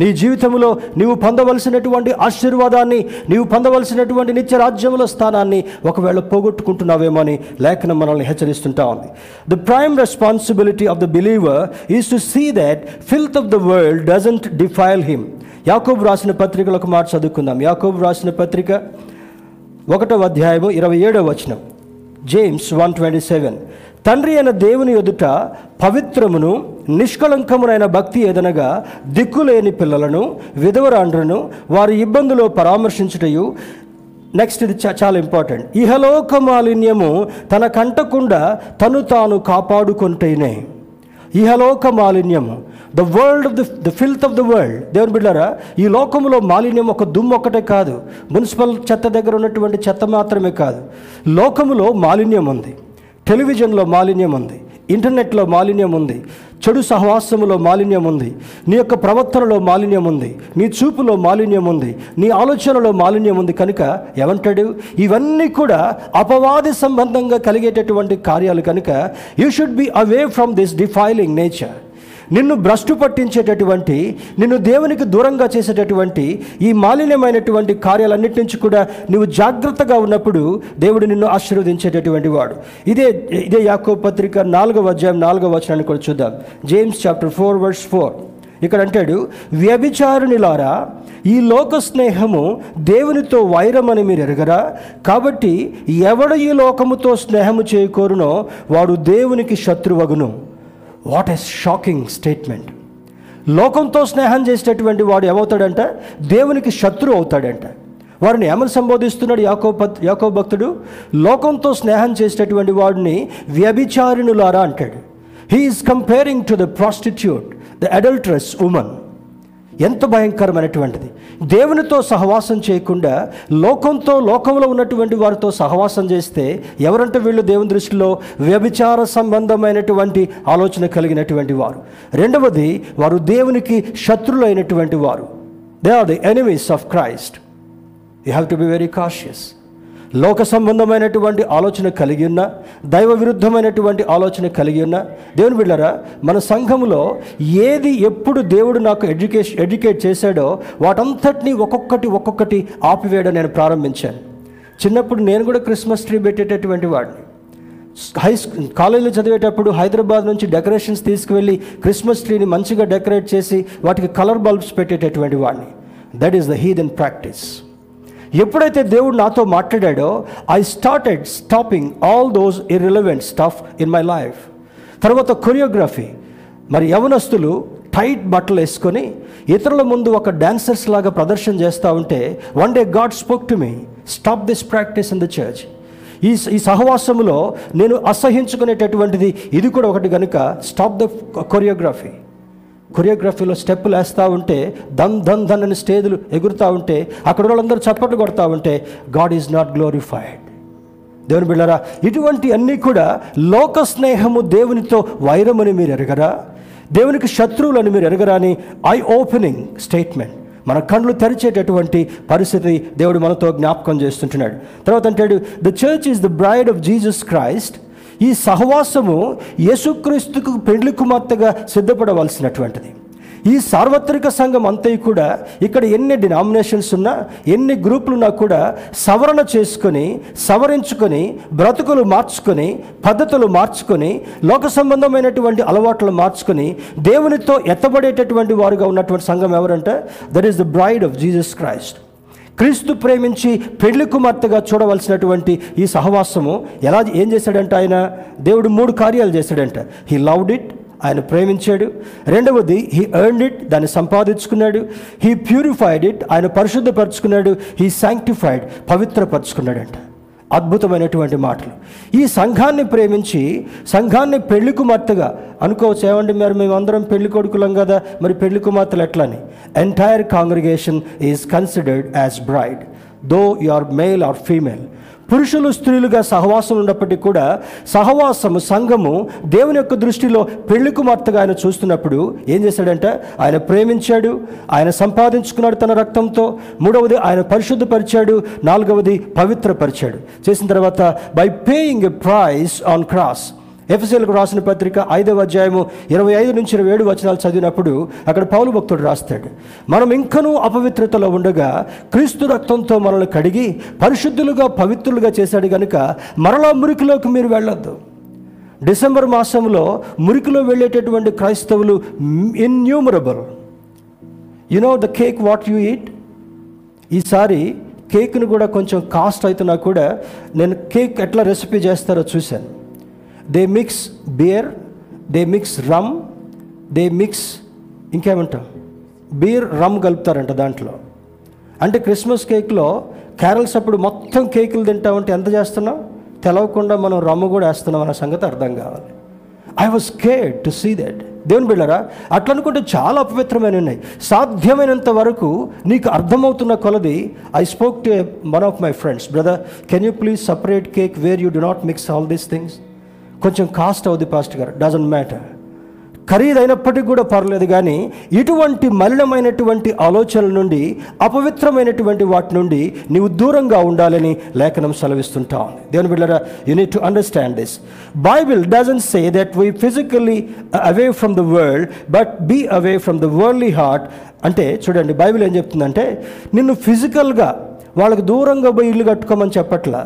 నీ జీవితంలో నీవు పొందవలసినటువంటి ఆశీర్వాదాన్ని, నీవు పొందవలసినటువంటి నిత్య రాజ్యముల స్థానాన్ని ఒకవేళ పోగొట్టుకుంటున్నావేమో అని లేఖనం మనల్ని హెచ్చరిస్తుంటా ఉంది. The prime responsibility of the believer is to see that filth of the world doesn't defile him. యాకోబు రాసిన పత్రికలో ఒక మాట చదువుకుందాం. యాకోబు రాసిన పత్రిక 1వ అధ్యాయము 27వ వచనం. James 1:27, తండ్రి అయిన దేవుని ఎదుట పవిత్రమును నిష్కళంకమునైన భక్తి ఏదనగా దిక్కులేని పిల్లలను విధవరాండ్రును వారి ఇబ్బందులో పరామర్శించుటయు. నెక్స్ట్, ఇది చాలా ఇంపార్టెంట్, ఇహలోక మాలిన్యము తన కంటకుండా తను తాను కాపాడుకుంటేనే. ఇహలోక మాలిన్యము, the world of the filth of the world. దేవుని బిడ్డారా, ఈ లోకంలో మాలిన్యం ఒక దుమ్ము ఒకటే కాదు, మున్సిపల్ చెత్త దగ్గర ఉన్నటువంటి చెత్త మాత్రమే కాదు, లోకములో మాలిన్యం ఉంది, టెలివిజన్లో మాలిన్యం ఉంది, ఇంటర్నెట్లో మాలిన్యం ఉంది, చెడు సహవాసములో మాలిన్యం ఉంది, నీ యొక్క ప్రవర్తనలో మాలిన్యం ఉంది, నీ చూపులో మాలిన్యం ఉంది, నీ ఆలోచనలో మాలిన్యం ఉంది. కనుక ఏమంటాడు, ఇవన్నీ కూడా అపవాది సంబంధంగా కలిగేటటువంటి కార్యాలు. కనుక you should be away from this defiling nature. నిన్ను భ్రష్టు పట్టించేటటువంటి, నిన్ను దేవునికి దూరంగా చేసేటటువంటి ఈ మాలిన్యమైనటువంటి కార్యాలన్నిటి నుంచి కూడా నువ్వు జాగ్రత్తగా ఉన్నప్పుడు దేవుడు నిన్ను ఆశీర్వదించేటటువంటి వాడు. ఇదే యాకోబు పత్రిక 4వ అధ్యాయం 4వ వచనాన్ని కూడా చూద్దాం. James 4:4, ఇక్కడ అంటాడు, వ్యభిచారిణిలారా, ఈ లోక స్నేహము దేవునితో వైరమని మీరు ఎరగరా? కాబట్టి ఎవడు ఈ లోకముతో స్నేహము చేయకూరునో వాడు దేవునికి శత్రువగును. What a shocking statement! లోకంతో స్నేహం చేసేటటువంటి వాడు ఏమవుతాడంట? దేవునికి శత్రువు అవుతాడంట. వారిని ఏమని సంబోధిస్తున్నాడు యాకోబు భక్తుడు? లోకంతో స్నేహం చేసేటటువంటి వాడిని వ్యభిచారిణులారా అంటాడు. He is comparing to the prostitute, the adulterous women. ఎంత భయంకరమైనటువంటిది! దేవునితో సహవాసం చేయకుండా లోకంతో, లోకంలో ఉన్నటువంటి వారితో సహవాసం చేస్తే ఎవరంటే వీళ్ళు దేవుని దృష్టిలో వ్యభిచార సంబంధమైనటువంటి ఆలోచన కలిగినటువంటి వారు. రెండవది, వారు దేవునికి శత్రులైనటువంటి వారు. They are the enemies of Christ. You have to be very cautious. లోక సంబంధమైనటువంటి ఆలోచన కలిగి ఉన్న, దైవ విరుద్ధమైనటువంటి ఆలోచన కలిగి ఉన్న దేవుని బిడ్డలారా, మన సంఘంలో ఏది ఎప్పుడు దేవుడు నాకు ఎడ్యుకేట్ చేశాడో వాటంతటినీ ఒక్కొక్కటి ఆపివేయడం నేను ప్రారంభించాను. చిన్నప్పుడు నేను కూడా క్రిస్మస్ ట్రీ పెట్టేటటువంటి వాడిని. కాలేజీలో చదివేటప్పుడు హైదరాబాద్ నుంచి డెకరేషన్స్ తీసుకువెళ్ళి క్రిస్మస్ ట్రీని మంచిగా డెకరేట్ చేసి వాటికి కలర్ బల్బ్స్ పెట్టేటటువంటి వాడిని. That is the heathen practice. ఎప్పుడైతే దేవుడు నాతో మాట్లాడాడో I started stopping all those irrelevant stuff in my life. తర్వాత కొరియోగ్రఫీ, మరి యవనస్తులు టైట్ బట్టలు వేసుకొని ఇతరుల ముందు ఒక డాన్సర్స్ లాగా ప్రదర్శన చేస్తూ ఉంటే one day God spoke to me, stop this practice in the church. ఈ సహవాసములో నేను అసహించుకునేటటువంటిది ఇది కూడా ఒకటి. కనుక స్టాప్ ద కొరియోగ్రఫీ. కొరియోగ్రఫీలో స్టెప్పులు వేస్తూ ఉంటే ధన్ ధన్ ధన్ అని స్టేజ్లు ఎగురుతూ ఉంటే అక్కడ వాళ్ళందరూ చప్పట్లు కొడతా ఉంటే గాడ్ ఈజ్ నాట్ గ్లోరిఫైడ్. దేవుని బిడ్డలారా, ఇటువంటి అన్నీ కూడా లోక స్నేహము దేవునితో వైరమని మీరు ఎరగరా? దేవునికి శత్రువులని మీరు ఎరగరా అని ఐ ఓపెనింగ్ స్టేట్మెంట్, మన కళ్ళు తెరిచేటటువంటి పరిస్థితి దేవుడు మనతో జ్ఞాపకం చేస్తుంటున్నాడు. తర్వాత అంటాడు, the church is the bride of Jesus Christ. ఈ సహవాసము యేసుక్రీస్తుకు పెళ్లి కుమార్తెగా సిద్ధపడవలసినటువంటిది. ఈ సార్వత్రిక సంఘం అంతా కూడా, ఇక్కడ ఎన్ని డినామినేషన్స్ ఉన్నా, ఎన్ని గ్రూపులున్నా కూడా సవరణ చేసుకొని, సవరించుకొని, బ్రతుకులు మార్చుకొని, పద్ధతులు మార్చుకొని, లోక సంబంధమైనటువంటి అలవాట్లు మార్చుకొని దేవునితో ఎత్తబడేటటువంటి వారుగా ఉన్నటువంటి సంఘం ఎవరంటే that is the bride of Jesus Christ. క్రీస్తు ప్రేమించి పెళ్లి కుమార్తెగా చూడవలసినటువంటి ఈ సహవాసము ఏం చేశాడంట ఆయన? దేవుడు 3 కార్యాలు చేశాడంట. హీ లవ్డ్ ఇట్, ఆయన ప్రేమించాడు. రెండవది, హీ ఎర్న్డ్ ఇట్, దాన్ని సంపాదించుకున్నాడు. హీ ప్యూరిఫైడ్ ఇట్, ఆయన పరిశుద్ధపరచుకున్నాడు. He sanctified, పవిత్రపరచుకున్నాడంట. అద్భుతమైనటువంటి మాటలు. ఈ సంఘాన్ని ప్రేమించి సంఘాన్ని పెళ్లి కుమార్తెగా అనుకోవచ్చు. ఏమండి మరి మేమందరం పెళ్లి కొడుకులం కదా, మరి పెళ్లి కుమార్తెలు ఎట్లని? Entire congregation is considered as bride though you are male or female. పురుషులు స్త్రీలుగా సహవాసం ఉన్నప్పటికీ కూడా సహవాసము సంఘము దేవుని యొక్క దృష్టిలో పెళ్లి కుమార్తెగా ఆయన చూస్తున్నప్పుడు ఏం చేశాడంటే, ఆయన ప్రేమించాడు, ఆయన సంపాదించుకున్నాడు తన రక్తంతో, మూడవది ఆయన పరిశుద్ధపరిచాడు, నాలుగవది పవిత్రపరిచాడు. చేసిన తర్వాత by paying a price on cross. ఎఫెసీయులకు రాసిన పత్రిక 5వ అధ్యాయము 25 నుంచి 27 వచనాలు చదివినప్పుడు అక్కడ పౌలు భక్తుడు రాస్తాడు, మనం ఇంకనూ అపవిత్రతలో ఉండగా క్రీస్తు రక్తంతో మనల్ని కడిగి పరిశుద్ధులుగా పవిత్రులుగా చేశాడు కనుక మరలా మురికిలోకి మీరు వెళ్ళొద్దు. డిసెంబర్ మాసంలో మురికిలో వెళ్ళేటటువంటి క్రైస్తవులు innumerable. You know the cake what you eat. ఈసారి కేక్ను కూడా కొంచెం కాస్ట్ అవుతున్నా కూడా నేను కేక్ ఎట్లా రెసిపీ చేస్తారో చూశాను. They mix beer, they mix rum, they mix ఇంకేమంట బీర్ రమ్ కలుపుతారంట దాంట్లో. అంటే క్రిస్మస్ కేక్లో క్యారల్స్ అప్పుడు మొత్తం కేకులు తింటామంటే ఎంత చేస్తున్నాం తెలవకుండా మనం రమ్ము కూడా వేస్తున్నాం అన్న సంగతి అర్థం కావాలి. I was scared to see that. దేవుని బిడ్డలారా, అట్లా అనుకుంటే చాలా అపవిత్రమైన ఉన్నాయి. సాధ్యమైనంత వరకు నీకు అర్థమవుతున్న కొలది I spoke to one of my friends, brother can you please separate cake where you do not mix all these things. కొంచెం కాస్ట్ అవుద్ది పాస్ట్ గారు, డజంట్ మ్యాటర్, ఖరీదైనప్పటికీ కూడా పర్లేదు. కానీ ఇటువంటి మలినమైనటువంటి ఆలోచనల నుండి అపవిత్రమైనటువంటి వాటి నుండి నీవు దూరంగా ఉండాలని లేఖనం సెలవిస్తుంటా ఉంది. దేవుని బిడ్డలారా, you need to understand this. Bible doesn't say that we physically away from the world but be away from the worldly heart. అంటే చూడండి, బైబిల్ ఏం చెప్తుందంటే నిన్ను ఫిజికల్గా వాళ్ళకు దూరంగా పోయి ఇల్లు కట్టుకోమని చెప్పట్లా.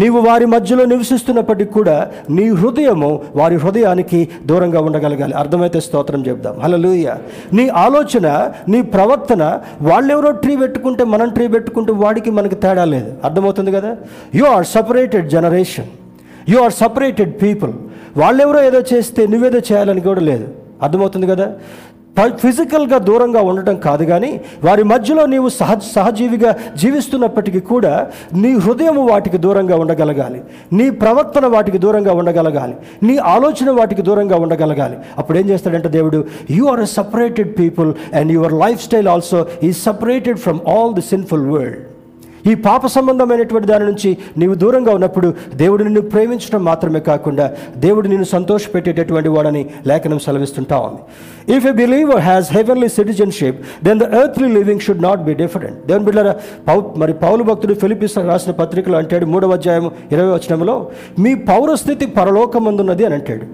నీవు వారి మధ్యలో నివసిస్తున్నప్పటికీ కూడా నీ హృదయము వారి హృదయానికి దూరంగా ఉండగలగాలి. అర్థమైతే స్తోత్రం చెప్దాం, హల్లెలూయా. నీ ఆలోచన, నీ ప్రవర్తన, వాళ్ళెవరో ట్రీ పెట్టుకుంటే మనం ట్రీ పెట్టుకుంటే వాడికి మనకి తేడా లేదు. అర్థమవుతుంది కదా. You are separated generation, you are separated people. వాళ్ళెవరో ఏదో చేస్తే నువ్వేదో చేయాలని కూడా లేదు. అర్థమవుతుంది కదా. ఫిజికల్గా దూరంగా ఉండటం కాదు, కానీ వారి మధ్యలో నీవు సహజీవిగా జీవిస్తున్నప్పటికీ కూడా నీ హృదయం వాటికి దూరంగా ఉండగలగాలి, నీ ప్రవర్తన వాటికి దూరంగా ఉండగలగాలి, నీ ఆలోచన వాటికి దూరంగా ఉండగలగాలి. అప్పుడు ఏం చేస్తాడంటే దేవుడు, you are a separated people and your life style also is separated from all the sinful world. ఈ పాప సంబంధమైనటువంటి దాని నుంచి నీవు దూరంగా ఉన్నప్పుడు దేవుడు నిన్ను ప్రేమించడం మాత్రమే కాకుండా దేవుడు నిన్ను సంతోషపెట్టేటటువంటి వాడని లేఖనం సెలవిస్తుంటా ఉంది. If a believer has heavenly citizenship, then the earthly living should not be different. దేవుని బిడ్డలారా, మరి పౌలు భక్తుడు ఫిలిప్పియన్స్ రాసిన పత్రికలో అంటాడు 3వ అధ్యాయము 20వ వచనంలో మీ పౌరస్థితి పరలోకమందున్నది అని అంటాడు.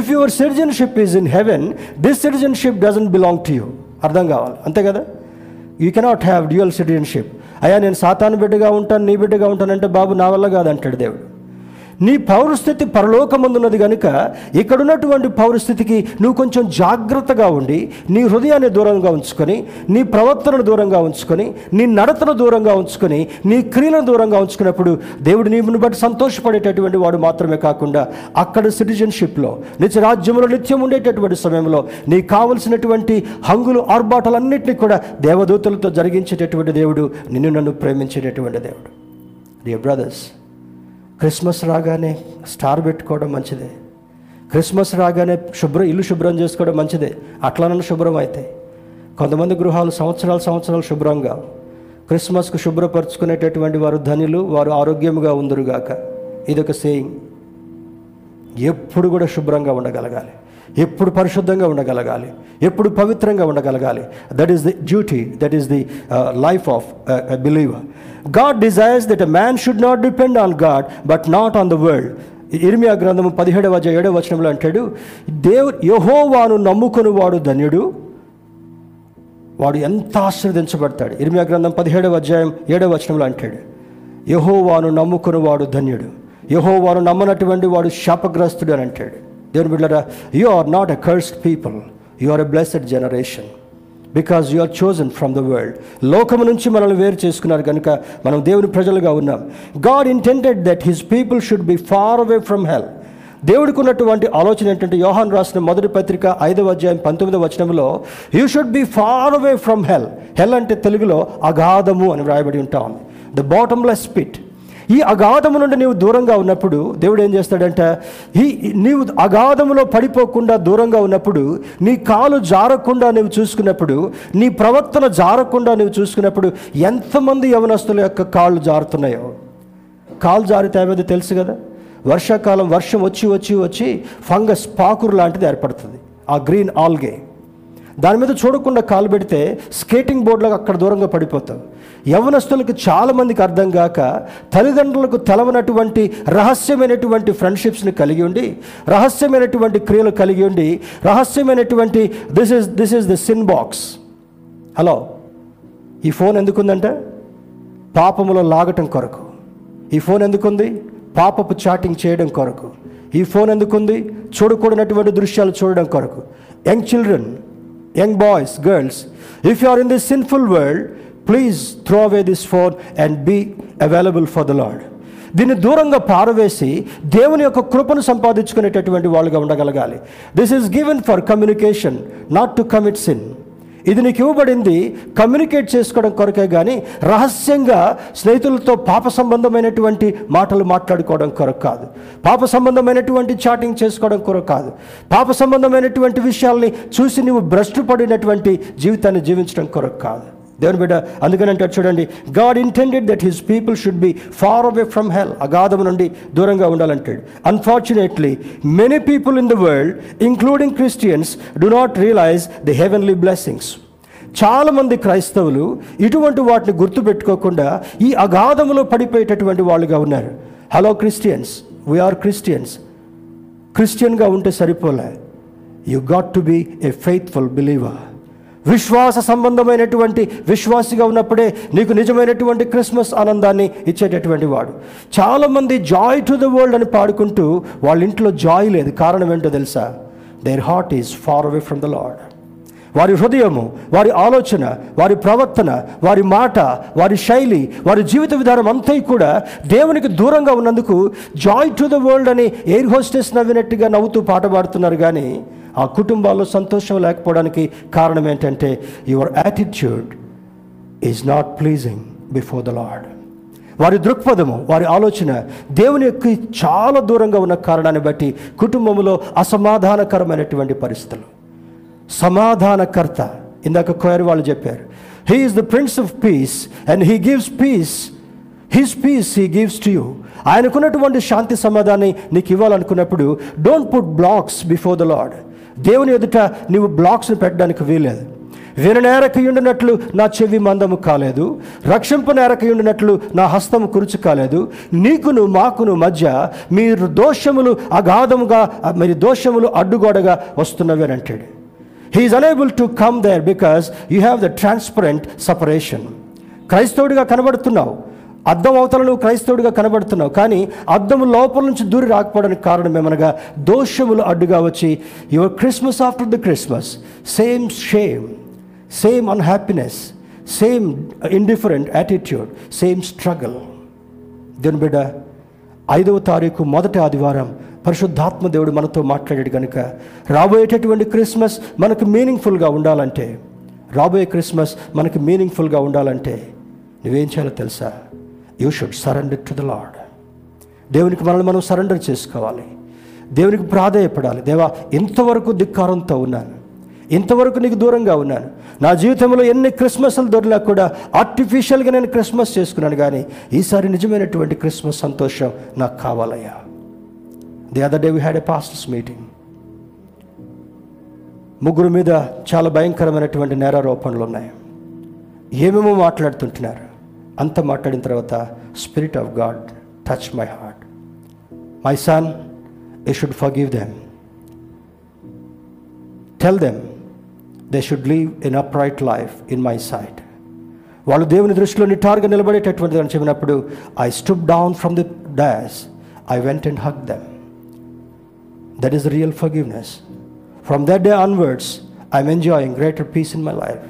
If your citizenship is in heaven, this citizenship doesn't belong to you. అర్థం కావాలి, అంతే కదా. You cannot have dual citizenship. అయ్యా నేను సాతాను బిడ్డగా ఉంటాను, నీ బిడ్డగా ఉంటానంటే బాబు నా వల్ల కాదంటాడు దేవుడు. నీ పౌరస్థితి పరలోకమందున్నది కనుక ఇక్కడున్నటువంటి పౌరస్థితికి నువ్వు కొంచెం జాగ్రత్తగా ఉండి నీ హృదయాన్ని దూరంగా ఉంచుకొని, నీ ప్రవర్తనను దూరంగా ఉంచుకొని, నీ నడతను దూరంగా ఉంచుకొని, నీ క్రియలను దూరంగా ఉంచుకున్నప్పుడు దేవుడు నీవును బట్టి సంతోషపడేటటువంటి వాడు మాత్రమే కాకుండా అక్కడ సిటిజన్షిప్లో నిత్య రాజ్యంలో నిత్యం ఉండేటటువంటి సమయంలో నీకు కావలసినటువంటి హంగులు ఆర్భాటాలన్నింటినీ కూడా దేవదూతలతో జరిగించేటటువంటి దేవుడు నిన్ను నన్ను ప్రేమించేటటువంటి దేవుడు. డియర్ బ్రదర్స్, క్రిస్మస్ రాగానే స్టార్ పెట్టుకోవడం మంచిదే, క్రిస్మస్ రాగానే ఇల్లు శుభ్రం చేసుకోవడం మంచిదే, అట్లనని శుభ్రం అయితే. కొంతమంది గృహాలు సంవత్సరాలు శుభ్రంగా క్రిస్మస్కు శుభ్రపరచుకునేటటువంటి వారు ధనిలు, వారు ఆరోగ్యముగా ఉందరుగాక. ఇదొక సేయింగ్. ఎప్పుడు కూడా శుభ్రంగా ఉండగలగాలి, ఎప్పుడు పరిశుద్ధంగా ఉండగలగాలి, ఎప్పుడు పవిత్రంగా ఉండగలగాలి. That is the duty, that is the life of a believer. God desires that a man should not depend on God, but not on the world. ఇర్మియా గ్రంథము 17వ అధ్యాయము 7వ వచనంలో అంటాడు, యెహోవాను నమ్ముకుని వాడు ధన్యుడు, వాడు ఎంత ఆశీర్వదించబడతాడు. ఇర్మియా గ్రంథం 17వ అధ్యాయము 7వ వచనంలో అంటాడు, యెహోవాను నమ్ముకుని వాడు ధన్యుడు, యెహోవాను నమ్మనటువంటి వాడు శాపగ్రస్తుడు అని అంటాడు. దేవుని బిడ్డలారా, you are not a cursed people, you are a blessed generation. Because you are chosen from the world. లోకము నుంచి మనల్ని వేరు చేసుకున్నారు కనుక మనం దేవుని ప్రజలుగా ఉన్నాం. God intended that his people should be far away from hell. దేవుడికి ఉన్నటువంటి ఆలోచన ఏంటంటే యోహాను రాసిన మొదటి పత్రిక 5వ అధ్యాయం 19వ వచనంలో you should be far away from hell. hell అంటే తెలుగులో అగాధము అని వ్రాయబడి ఉంటాం. The bottomless pit. ఈ అగాధము నుండి నీవు దూరంగా ఉన్నప్పుడు దేవుడు ఏం చేస్తాడంట, నీవు అగాధములో పడిపోకుండా దూరంగా ఉన్నప్పుడు, నీ కాలు జారకుండా నీవు చూసుకున్నప్పుడు, నీ ప్రవర్తన జారకుండా నీవు చూసుకున్నప్పుడు, ఎంతమంది యవనస్తుల యొక్క కాళ్ళు జారుతున్నాయో. కాలు జారితే ఏమైంది తెలుసు కదా, వర్షాకాలం వర్షం వచ్చి వచ్చి వచ్చి ఫంగస్ పాకురు లాంటిది ఏర్పడుతుంది, ఆ గ్రీన్ ఆల్గే. దాని మీద చూడకుండా కాలు పెడితే స్కేటింగ్ బోర్డులకు అక్కడ దూరంగా పడిపోతాం. యవనస్తులకు చాలామందికి అర్థం కాక తల్లిదండ్రులకు తెలవనటువంటి రహస్యమైనటువంటి ఫ్రెండ్షిప్స్ని కలిగి ఉండి, రహస్యమైనటువంటి క్రియలు కలిగి ఉండి, రహస్యమైనటువంటి this is the sin box. Hello, ఈ ఫోన్ ఎందుకుందంటే పాపములో లాగటం కొరకు. ఈ ఫోన్ ఎందుకుంది? పాపపు చాటింగ్ చేయడం కొరకు. ఈ ఫోన్ ఎందుకుంది? చూడకూడనటువంటి దృశ్యాలు చూడడం కొరకు. Young children, young boys, girls, if you are in this sinful world, please throw away this phone and be available for the Lord. దీన్ని దూరంగా పారవేసి దేవుని యొక్క కృపను సంపాదించుకునేటటువంటి వాళ్ళుగా ఉండగలగాలి. This is given for communication, not to commit sin. ఇది నీకు ఇవ్వబడింది communicate చేసుకోవడం కొరకే కానీ రహస్యంగా స్నేహితులతో పాప సంబంధమైనటువంటి మాటలు మాట్లాడుకోవడం కొరకు కాదు, పాప సంబంధమైనటువంటి చాటింగ్ చేసుకోవడం కొరకు కాదు, పాప సంబంధమైనటువంటి విషయాల్ని చూసి నువ్వు భ్రష్టు పడినటువంటి జీవితాన్ని జీవించడం కొరకు కాదు దేవుని బిడ్డ. అందుకని అంటారు చూడండి, God intended that his people should be far away from hell, అగాధం నుండి దూరంగా ఉండాలంటాడు. Unfortunately many people in the world including Christians do not realise the heavenly blessings. చాలామంది క్రైస్తవులు ఇటువంటి వాటిని గుర్తుపెట్టుకోకుండా ఈ అగాధములో పడిపోయేటటువంటి వాళ్ళుగా ఉన్నారు. Hello Christians, we are Christians. క్రిస్టియన్గా ఉంటే సరిపోలే, you got to be a faithful believer. విశ్వాస సంబంధమైనటువంటి విశ్వాసిగా ఉన్నప్పుడే నీకు నిజమైనటువంటి క్రిస్మస్ ఆనందాన్ని ఇచ్చేటటువంటి వాడు. చాలామంది జాయ్ టు ద వరల్డ్ అని పాడుకుంటూ వాళ్ళ ఇంట్లో జాయ్ లేదు. కారణం ఏంటో తెలుసా? Their heart is far away from the lord. వారి హృదయము, వారి ఆలోచన, వారి ప్రవర్తన, వారి మాట, వారి శైలి, వారి జీవిత విధానం అంతా కూడా దేవునికి దూరంగా ఉన్నందుకు జాయ్ టు ద వరల్డ్ అని ఎయిర్ హోస్టెస్ నవ్వినట్టుగా నవ్వుతూ పాట పాడుతున్నారు. కానీ ఆ కుటుంబాల్లో సంతోషం లేకపోవడానికి కారణం ఏంటంటే, your attitude is not pleasing before the lord. వారి దృక్పథము, వారి ఆలోచన దేవునికి చాలా దూరంగా ఉన్న కారణాన్ని బట్టి కుటుంబంలో అసమాధానకరమైనటువంటి పరిస్థితులు. సమాధానకర్త, ఇందాక కోయర్ వాళ్ళు చెప్పారు, he is the prince of peace and he gives peace. His peace he gives to you. ఆయనకున్నటువంటి శాంతి సమాధానాన్ని నీకు ఇవ్వాలనుకున్నప్పుడు don't put blocks before the lord. దేవుని ఎదుట నీవు బ్లాక్స్ని పెట్టడానికి వీలేదు. విననేరకయుండినట్లు నా చెవి మందము కాలేదు, రక్షింపనేరకయుండినట్లు నా హస్తము కురుచు కాలేదు. నీకును మాకును మధ్య మీరు దోషములు అగాధముగా, మరి దోషములు అడ్డుగోడగా వస్తున్నవి అని అంటాడు. He is unable to come there because you have the transparent separation. క్రైస్తవుడిగా కనబడుతున్నావు, అద్దం అవతల నువ్వు క్రైస్తవుడిగా కనబడుతున్నావు, కానీ అద్దం లోపల నుంచి దూరి రాకపోవడానికి కారణం ఏమనగా దోషములు అడ్డుగా వచ్చి your Christmas after the Christmas, same shame, same unhappiness, same indifferent attitude, same struggle. దేవుని బిడ్డ, 5వ తారీఖు మొదటి ఆదివారం పరిశుద్ధాత్మ దేవుడు మనతో మాట్లాడాడు కనుక రాబోయేటటువంటి క్రిస్మస్ మనకు మీనింగ్ఫుల్గా ఉండాలంటే, రాబోయే క్రిస్మస్ మనకు మీనింగ్ఫుల్గా ఉండాలంటే నువ్వేం చేయాలో తెలుసా? You should surrender to the lord. దేవునికి మనం సరెండర్ చేసుకోవాలి, దేవునికి ప్రాధాయపడాలి. దేవా, ఇంతవరకు ధిక్కారంతో ఉన్నాను, ఇంతవరకు నీకు దూరంగా ఉన్నాను, నా జీవితంలో ఎన్ని క్రిస్మస్లు దొరికినా కూడా ఆర్టిఫిషియల్గా నేను క్రిస్మస్ చేసుకున్నాను, కానీ ఈసారి నిజమైనటువంటి క్రిస్మస్ సంతోషం నాకు కావాలయ్యా. The other day we had a pastors meeting. 3 మీద చాలా భయంకరమైనటువంటి నేరారోపణలు ఉన్నాయి, ఏమేమో మాట్లాడుతుంటున్నారు. అంత మాట్లాడిన తర్వాత spirit of God touch my heart, my son, you should forgive them, tell them they should leave an upright life in my sight. వాళ్ళు దేవుని దృష్టిలో నిటారుగా నిలబడేటటువంటిది అని చెప్పినప్పుడు I stoop down from the dais, I went and hug them. That is real forgiveness. From that day onwards I am enjoying greater peace in my life.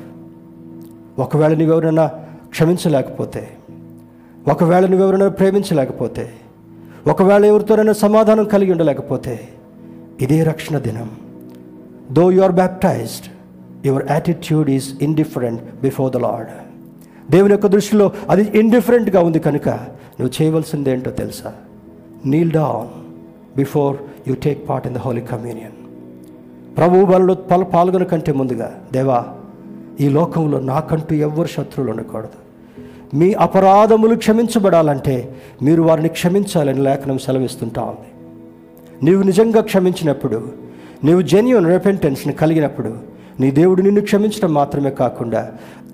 ఒకవేళ నీవెవరైనా క్షమించలేకపోతే, ఒకవేళ నువ్వెవరైనా ప్రేమించలేకపోతే, ఒకవేళ ఎవరితోనైనా సమాధానం కలిగి ఉండలేకపోతే, ఇదే రక్షణ దినం. Though you are baptised, your attitude is indifferent before the lord. దేవుని యొక్క దృష్టిలో అది ఇండిఫరెంట్గా ఉంది కనుక నువ్వు చేయవలసింది ఏంటో తెలుసా? kneel down before you take part in the Holy Communion. ప్రభువు బలిలో పాల్గొన కంటే ముందుగా, దేవా, ఈ లోకంలో నాకంటూ ఎవ్వరు శత్రువులు ఉండకూడదు, మీ అపరాధములు క్షమించబడాలంటే మీరు వారిని క్షమించాలని లేఖనం సెలవిస్తుంటా ఉంది. నీవు నిజంగా క్షమించినప్పుడు, నీవు జెన్యున్ రిపెంటెన్స్ని కలిగినప్పుడు, నీ దేవుడు నిన్ను క్షమించడం మాత్రమే కాకుండా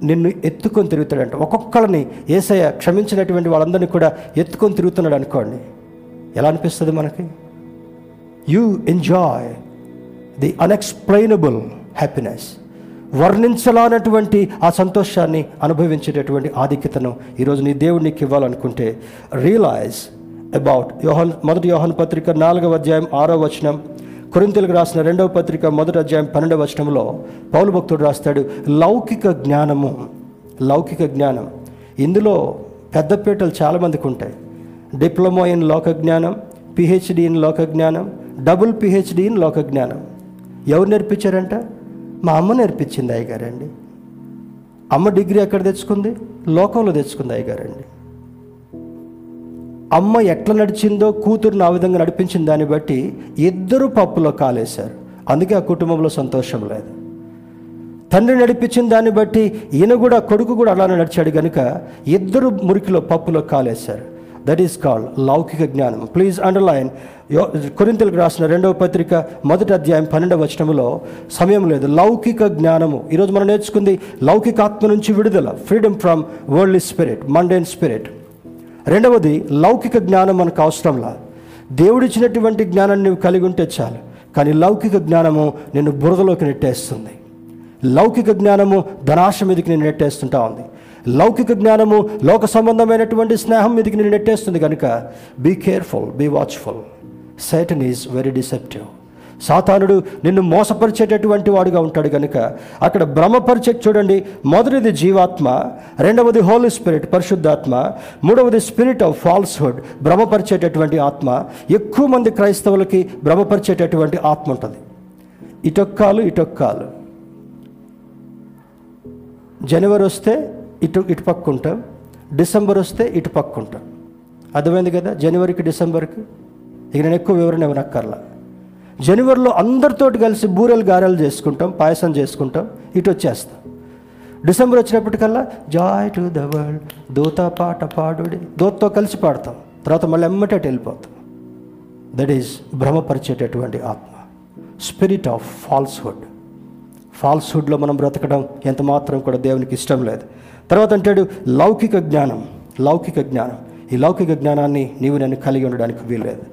నిన్ను ఎత్తుకొని తిరుగుతాడంట. ఒక్కొక్కరిని యేసయ్య క్షమించినటువంటి వాళ్ళందరినీ కూడా ఎత్తుకొని తిరుగుతున్నాడు అనుకోండి, ఎలా అనిపిస్తుంది మనకి? You enjoy the unexplainable happiness. వర్ణించలానటువంటి ఆ సంతోషాన్ని అనుభవించేటటువంటి ఆధిక్యతను ఈరోజు నీ దేవుడు నీకు ఇవ్వాలనుకుంటే రియలైజ్ అబౌట్ మొదటి యోహాను పత్రిక 4వ అధ్యాయం 6వ వచనం, కొరింథీయులకు రాసిన 2వ పత్రిక 1వ అధ్యాయం 12వ వచనంలో పౌలు భక్తుడు రాస్తాడు, లౌకిక జ్ఞానం, ఇందులో పెద్దపీటలు చాలామందికి ఉంటాయి. డిప్లొమా ఇన్ లోకజ్ఞానం, పిహెచ్డి ఇన్ లోకజ్ఞానం, డబుల్ పిహెచ్డి ఇన్ లోకజ్ఞానం. ఎవరు నేర్పించారంట? మా అమ్మ నేర్పించింది అయ్యగారండి. అమ్మ డిగ్రీ ఎక్కడ తెచ్చుకుంది? లోకంలో తెచ్చుకుంది అయ్యగారండి. అమ్మ ఎట్లా నడిచిందో కూతురుని ఆ విధంగా నడిపించిన దాన్ని బట్టి ఇద్దరు పప్పులో కాలేశారు, అందుకే ఆ కుటుంబంలో సంతోషం లేదు. తండ్రి నడిపించిన దాన్ని బట్టి ఈయన కూడా, కొడుకు కూడా అలానే నడిచాడు కనుక ఇద్దరు మురికిలో పప్పులో కాలేశారు. దట్ ఈస్ కాల్డ్ లౌకిక జ్ఞానం. ప్లీజ్ అండర్లైన్ కొరింథీయులకు రాసిన 2వ పత్రిక 1వ అధ్యాయం 12వ వచనంలో సమయం లేదు, లౌకిక జ్ఞానము. ఈరోజు మనం నేర్చుకుంది లౌకికాత్మ నుంచి విడుదల, freedom from worldly spirit, mundane spirit. రెండవది లౌకిక జ్ఞానం మనకు అవసరంలా, దేవుడిచ్చినటువంటి జ్ఞానాన్ని నువ్వు కలిగి ఉంటే చాలు. కానీ లౌకిక జ్ఞానము నిన్ను బురదలోకి నెట్టేస్తుంది. లౌకిక జ్ఞానము ధనాశ మీదకి నేను నెట్టేస్తుంటా ఉంది. లౌకిక జ్ఞానము లోక సంబంధమైనటువంటి స్నేహం మీదకి నేను నెట్టేస్తుంది కనుక be careful, be watchful. Satan is very deceptive. సాతానుడు నిన్ను మోసపరిచేటటువంటి వాడుగా ఉంటాడు కనుక అక్కడ భ్రమపరిచే, చూడండి, మొదటిది జీవాత్మ, రెండవది హోలీ స్పిరిట్, పరిశుద్ధాత్మ, మూడవది స్పిరిట్ ఆఫ్ ఫాల్స్హుడ్, భ్రమపరిచేటటువంటి ఆత్మ. ఎక్కువ మంది క్రైస్తవులకి భ్రమపరిచేటటువంటి ఆత్మ ఉంటుంది. ఇటొక్కాలు, జనవరి వస్తే ఇటు పక్కుంటాం, డిసెంబర్ వస్తే ఇటు పక్కుంటాం. అర్థమైంది కదా? జనవరికి డిసెంబర్కి ఇక నేను ఎక్కువ వివరణ ఇవ్వనక్కర్లా. జనవరిలో అందరితోటి కలిసి బూరెలు గారెలు చేసుకుంటాం, పాయసం చేసుకుంటాం, ఇటు వచ్చేస్తాం. డిసెంబర్ వచ్చినప్పటికల్లా జాయ్ టు ద వరల్డ్, దూత పాట పాడుడి, దూతతో కలిసి పాడతాం, తర్వాత మళ్ళీ ఎమ్మటేటి వెళ్ళిపోతాం. దట్ ఈజ్ భ్రమపరిచేటటువంటి ఆత్మ, స్పిరిట్ ఆఫ్ ఫాల్స్హుడ్. ఫాల్స్హుడ్లో మనం బ్రతకడం ఎంత మాత్రం కూడా దేవునికి ఇష్టం లేదు. తర్వాత అంటాడు లౌకిక జ్ఞానం. ఈ లౌకిక జ్ఞానాన్ని నీవు నన్ను కలిగి ఉండడానికి వీల్లేదు.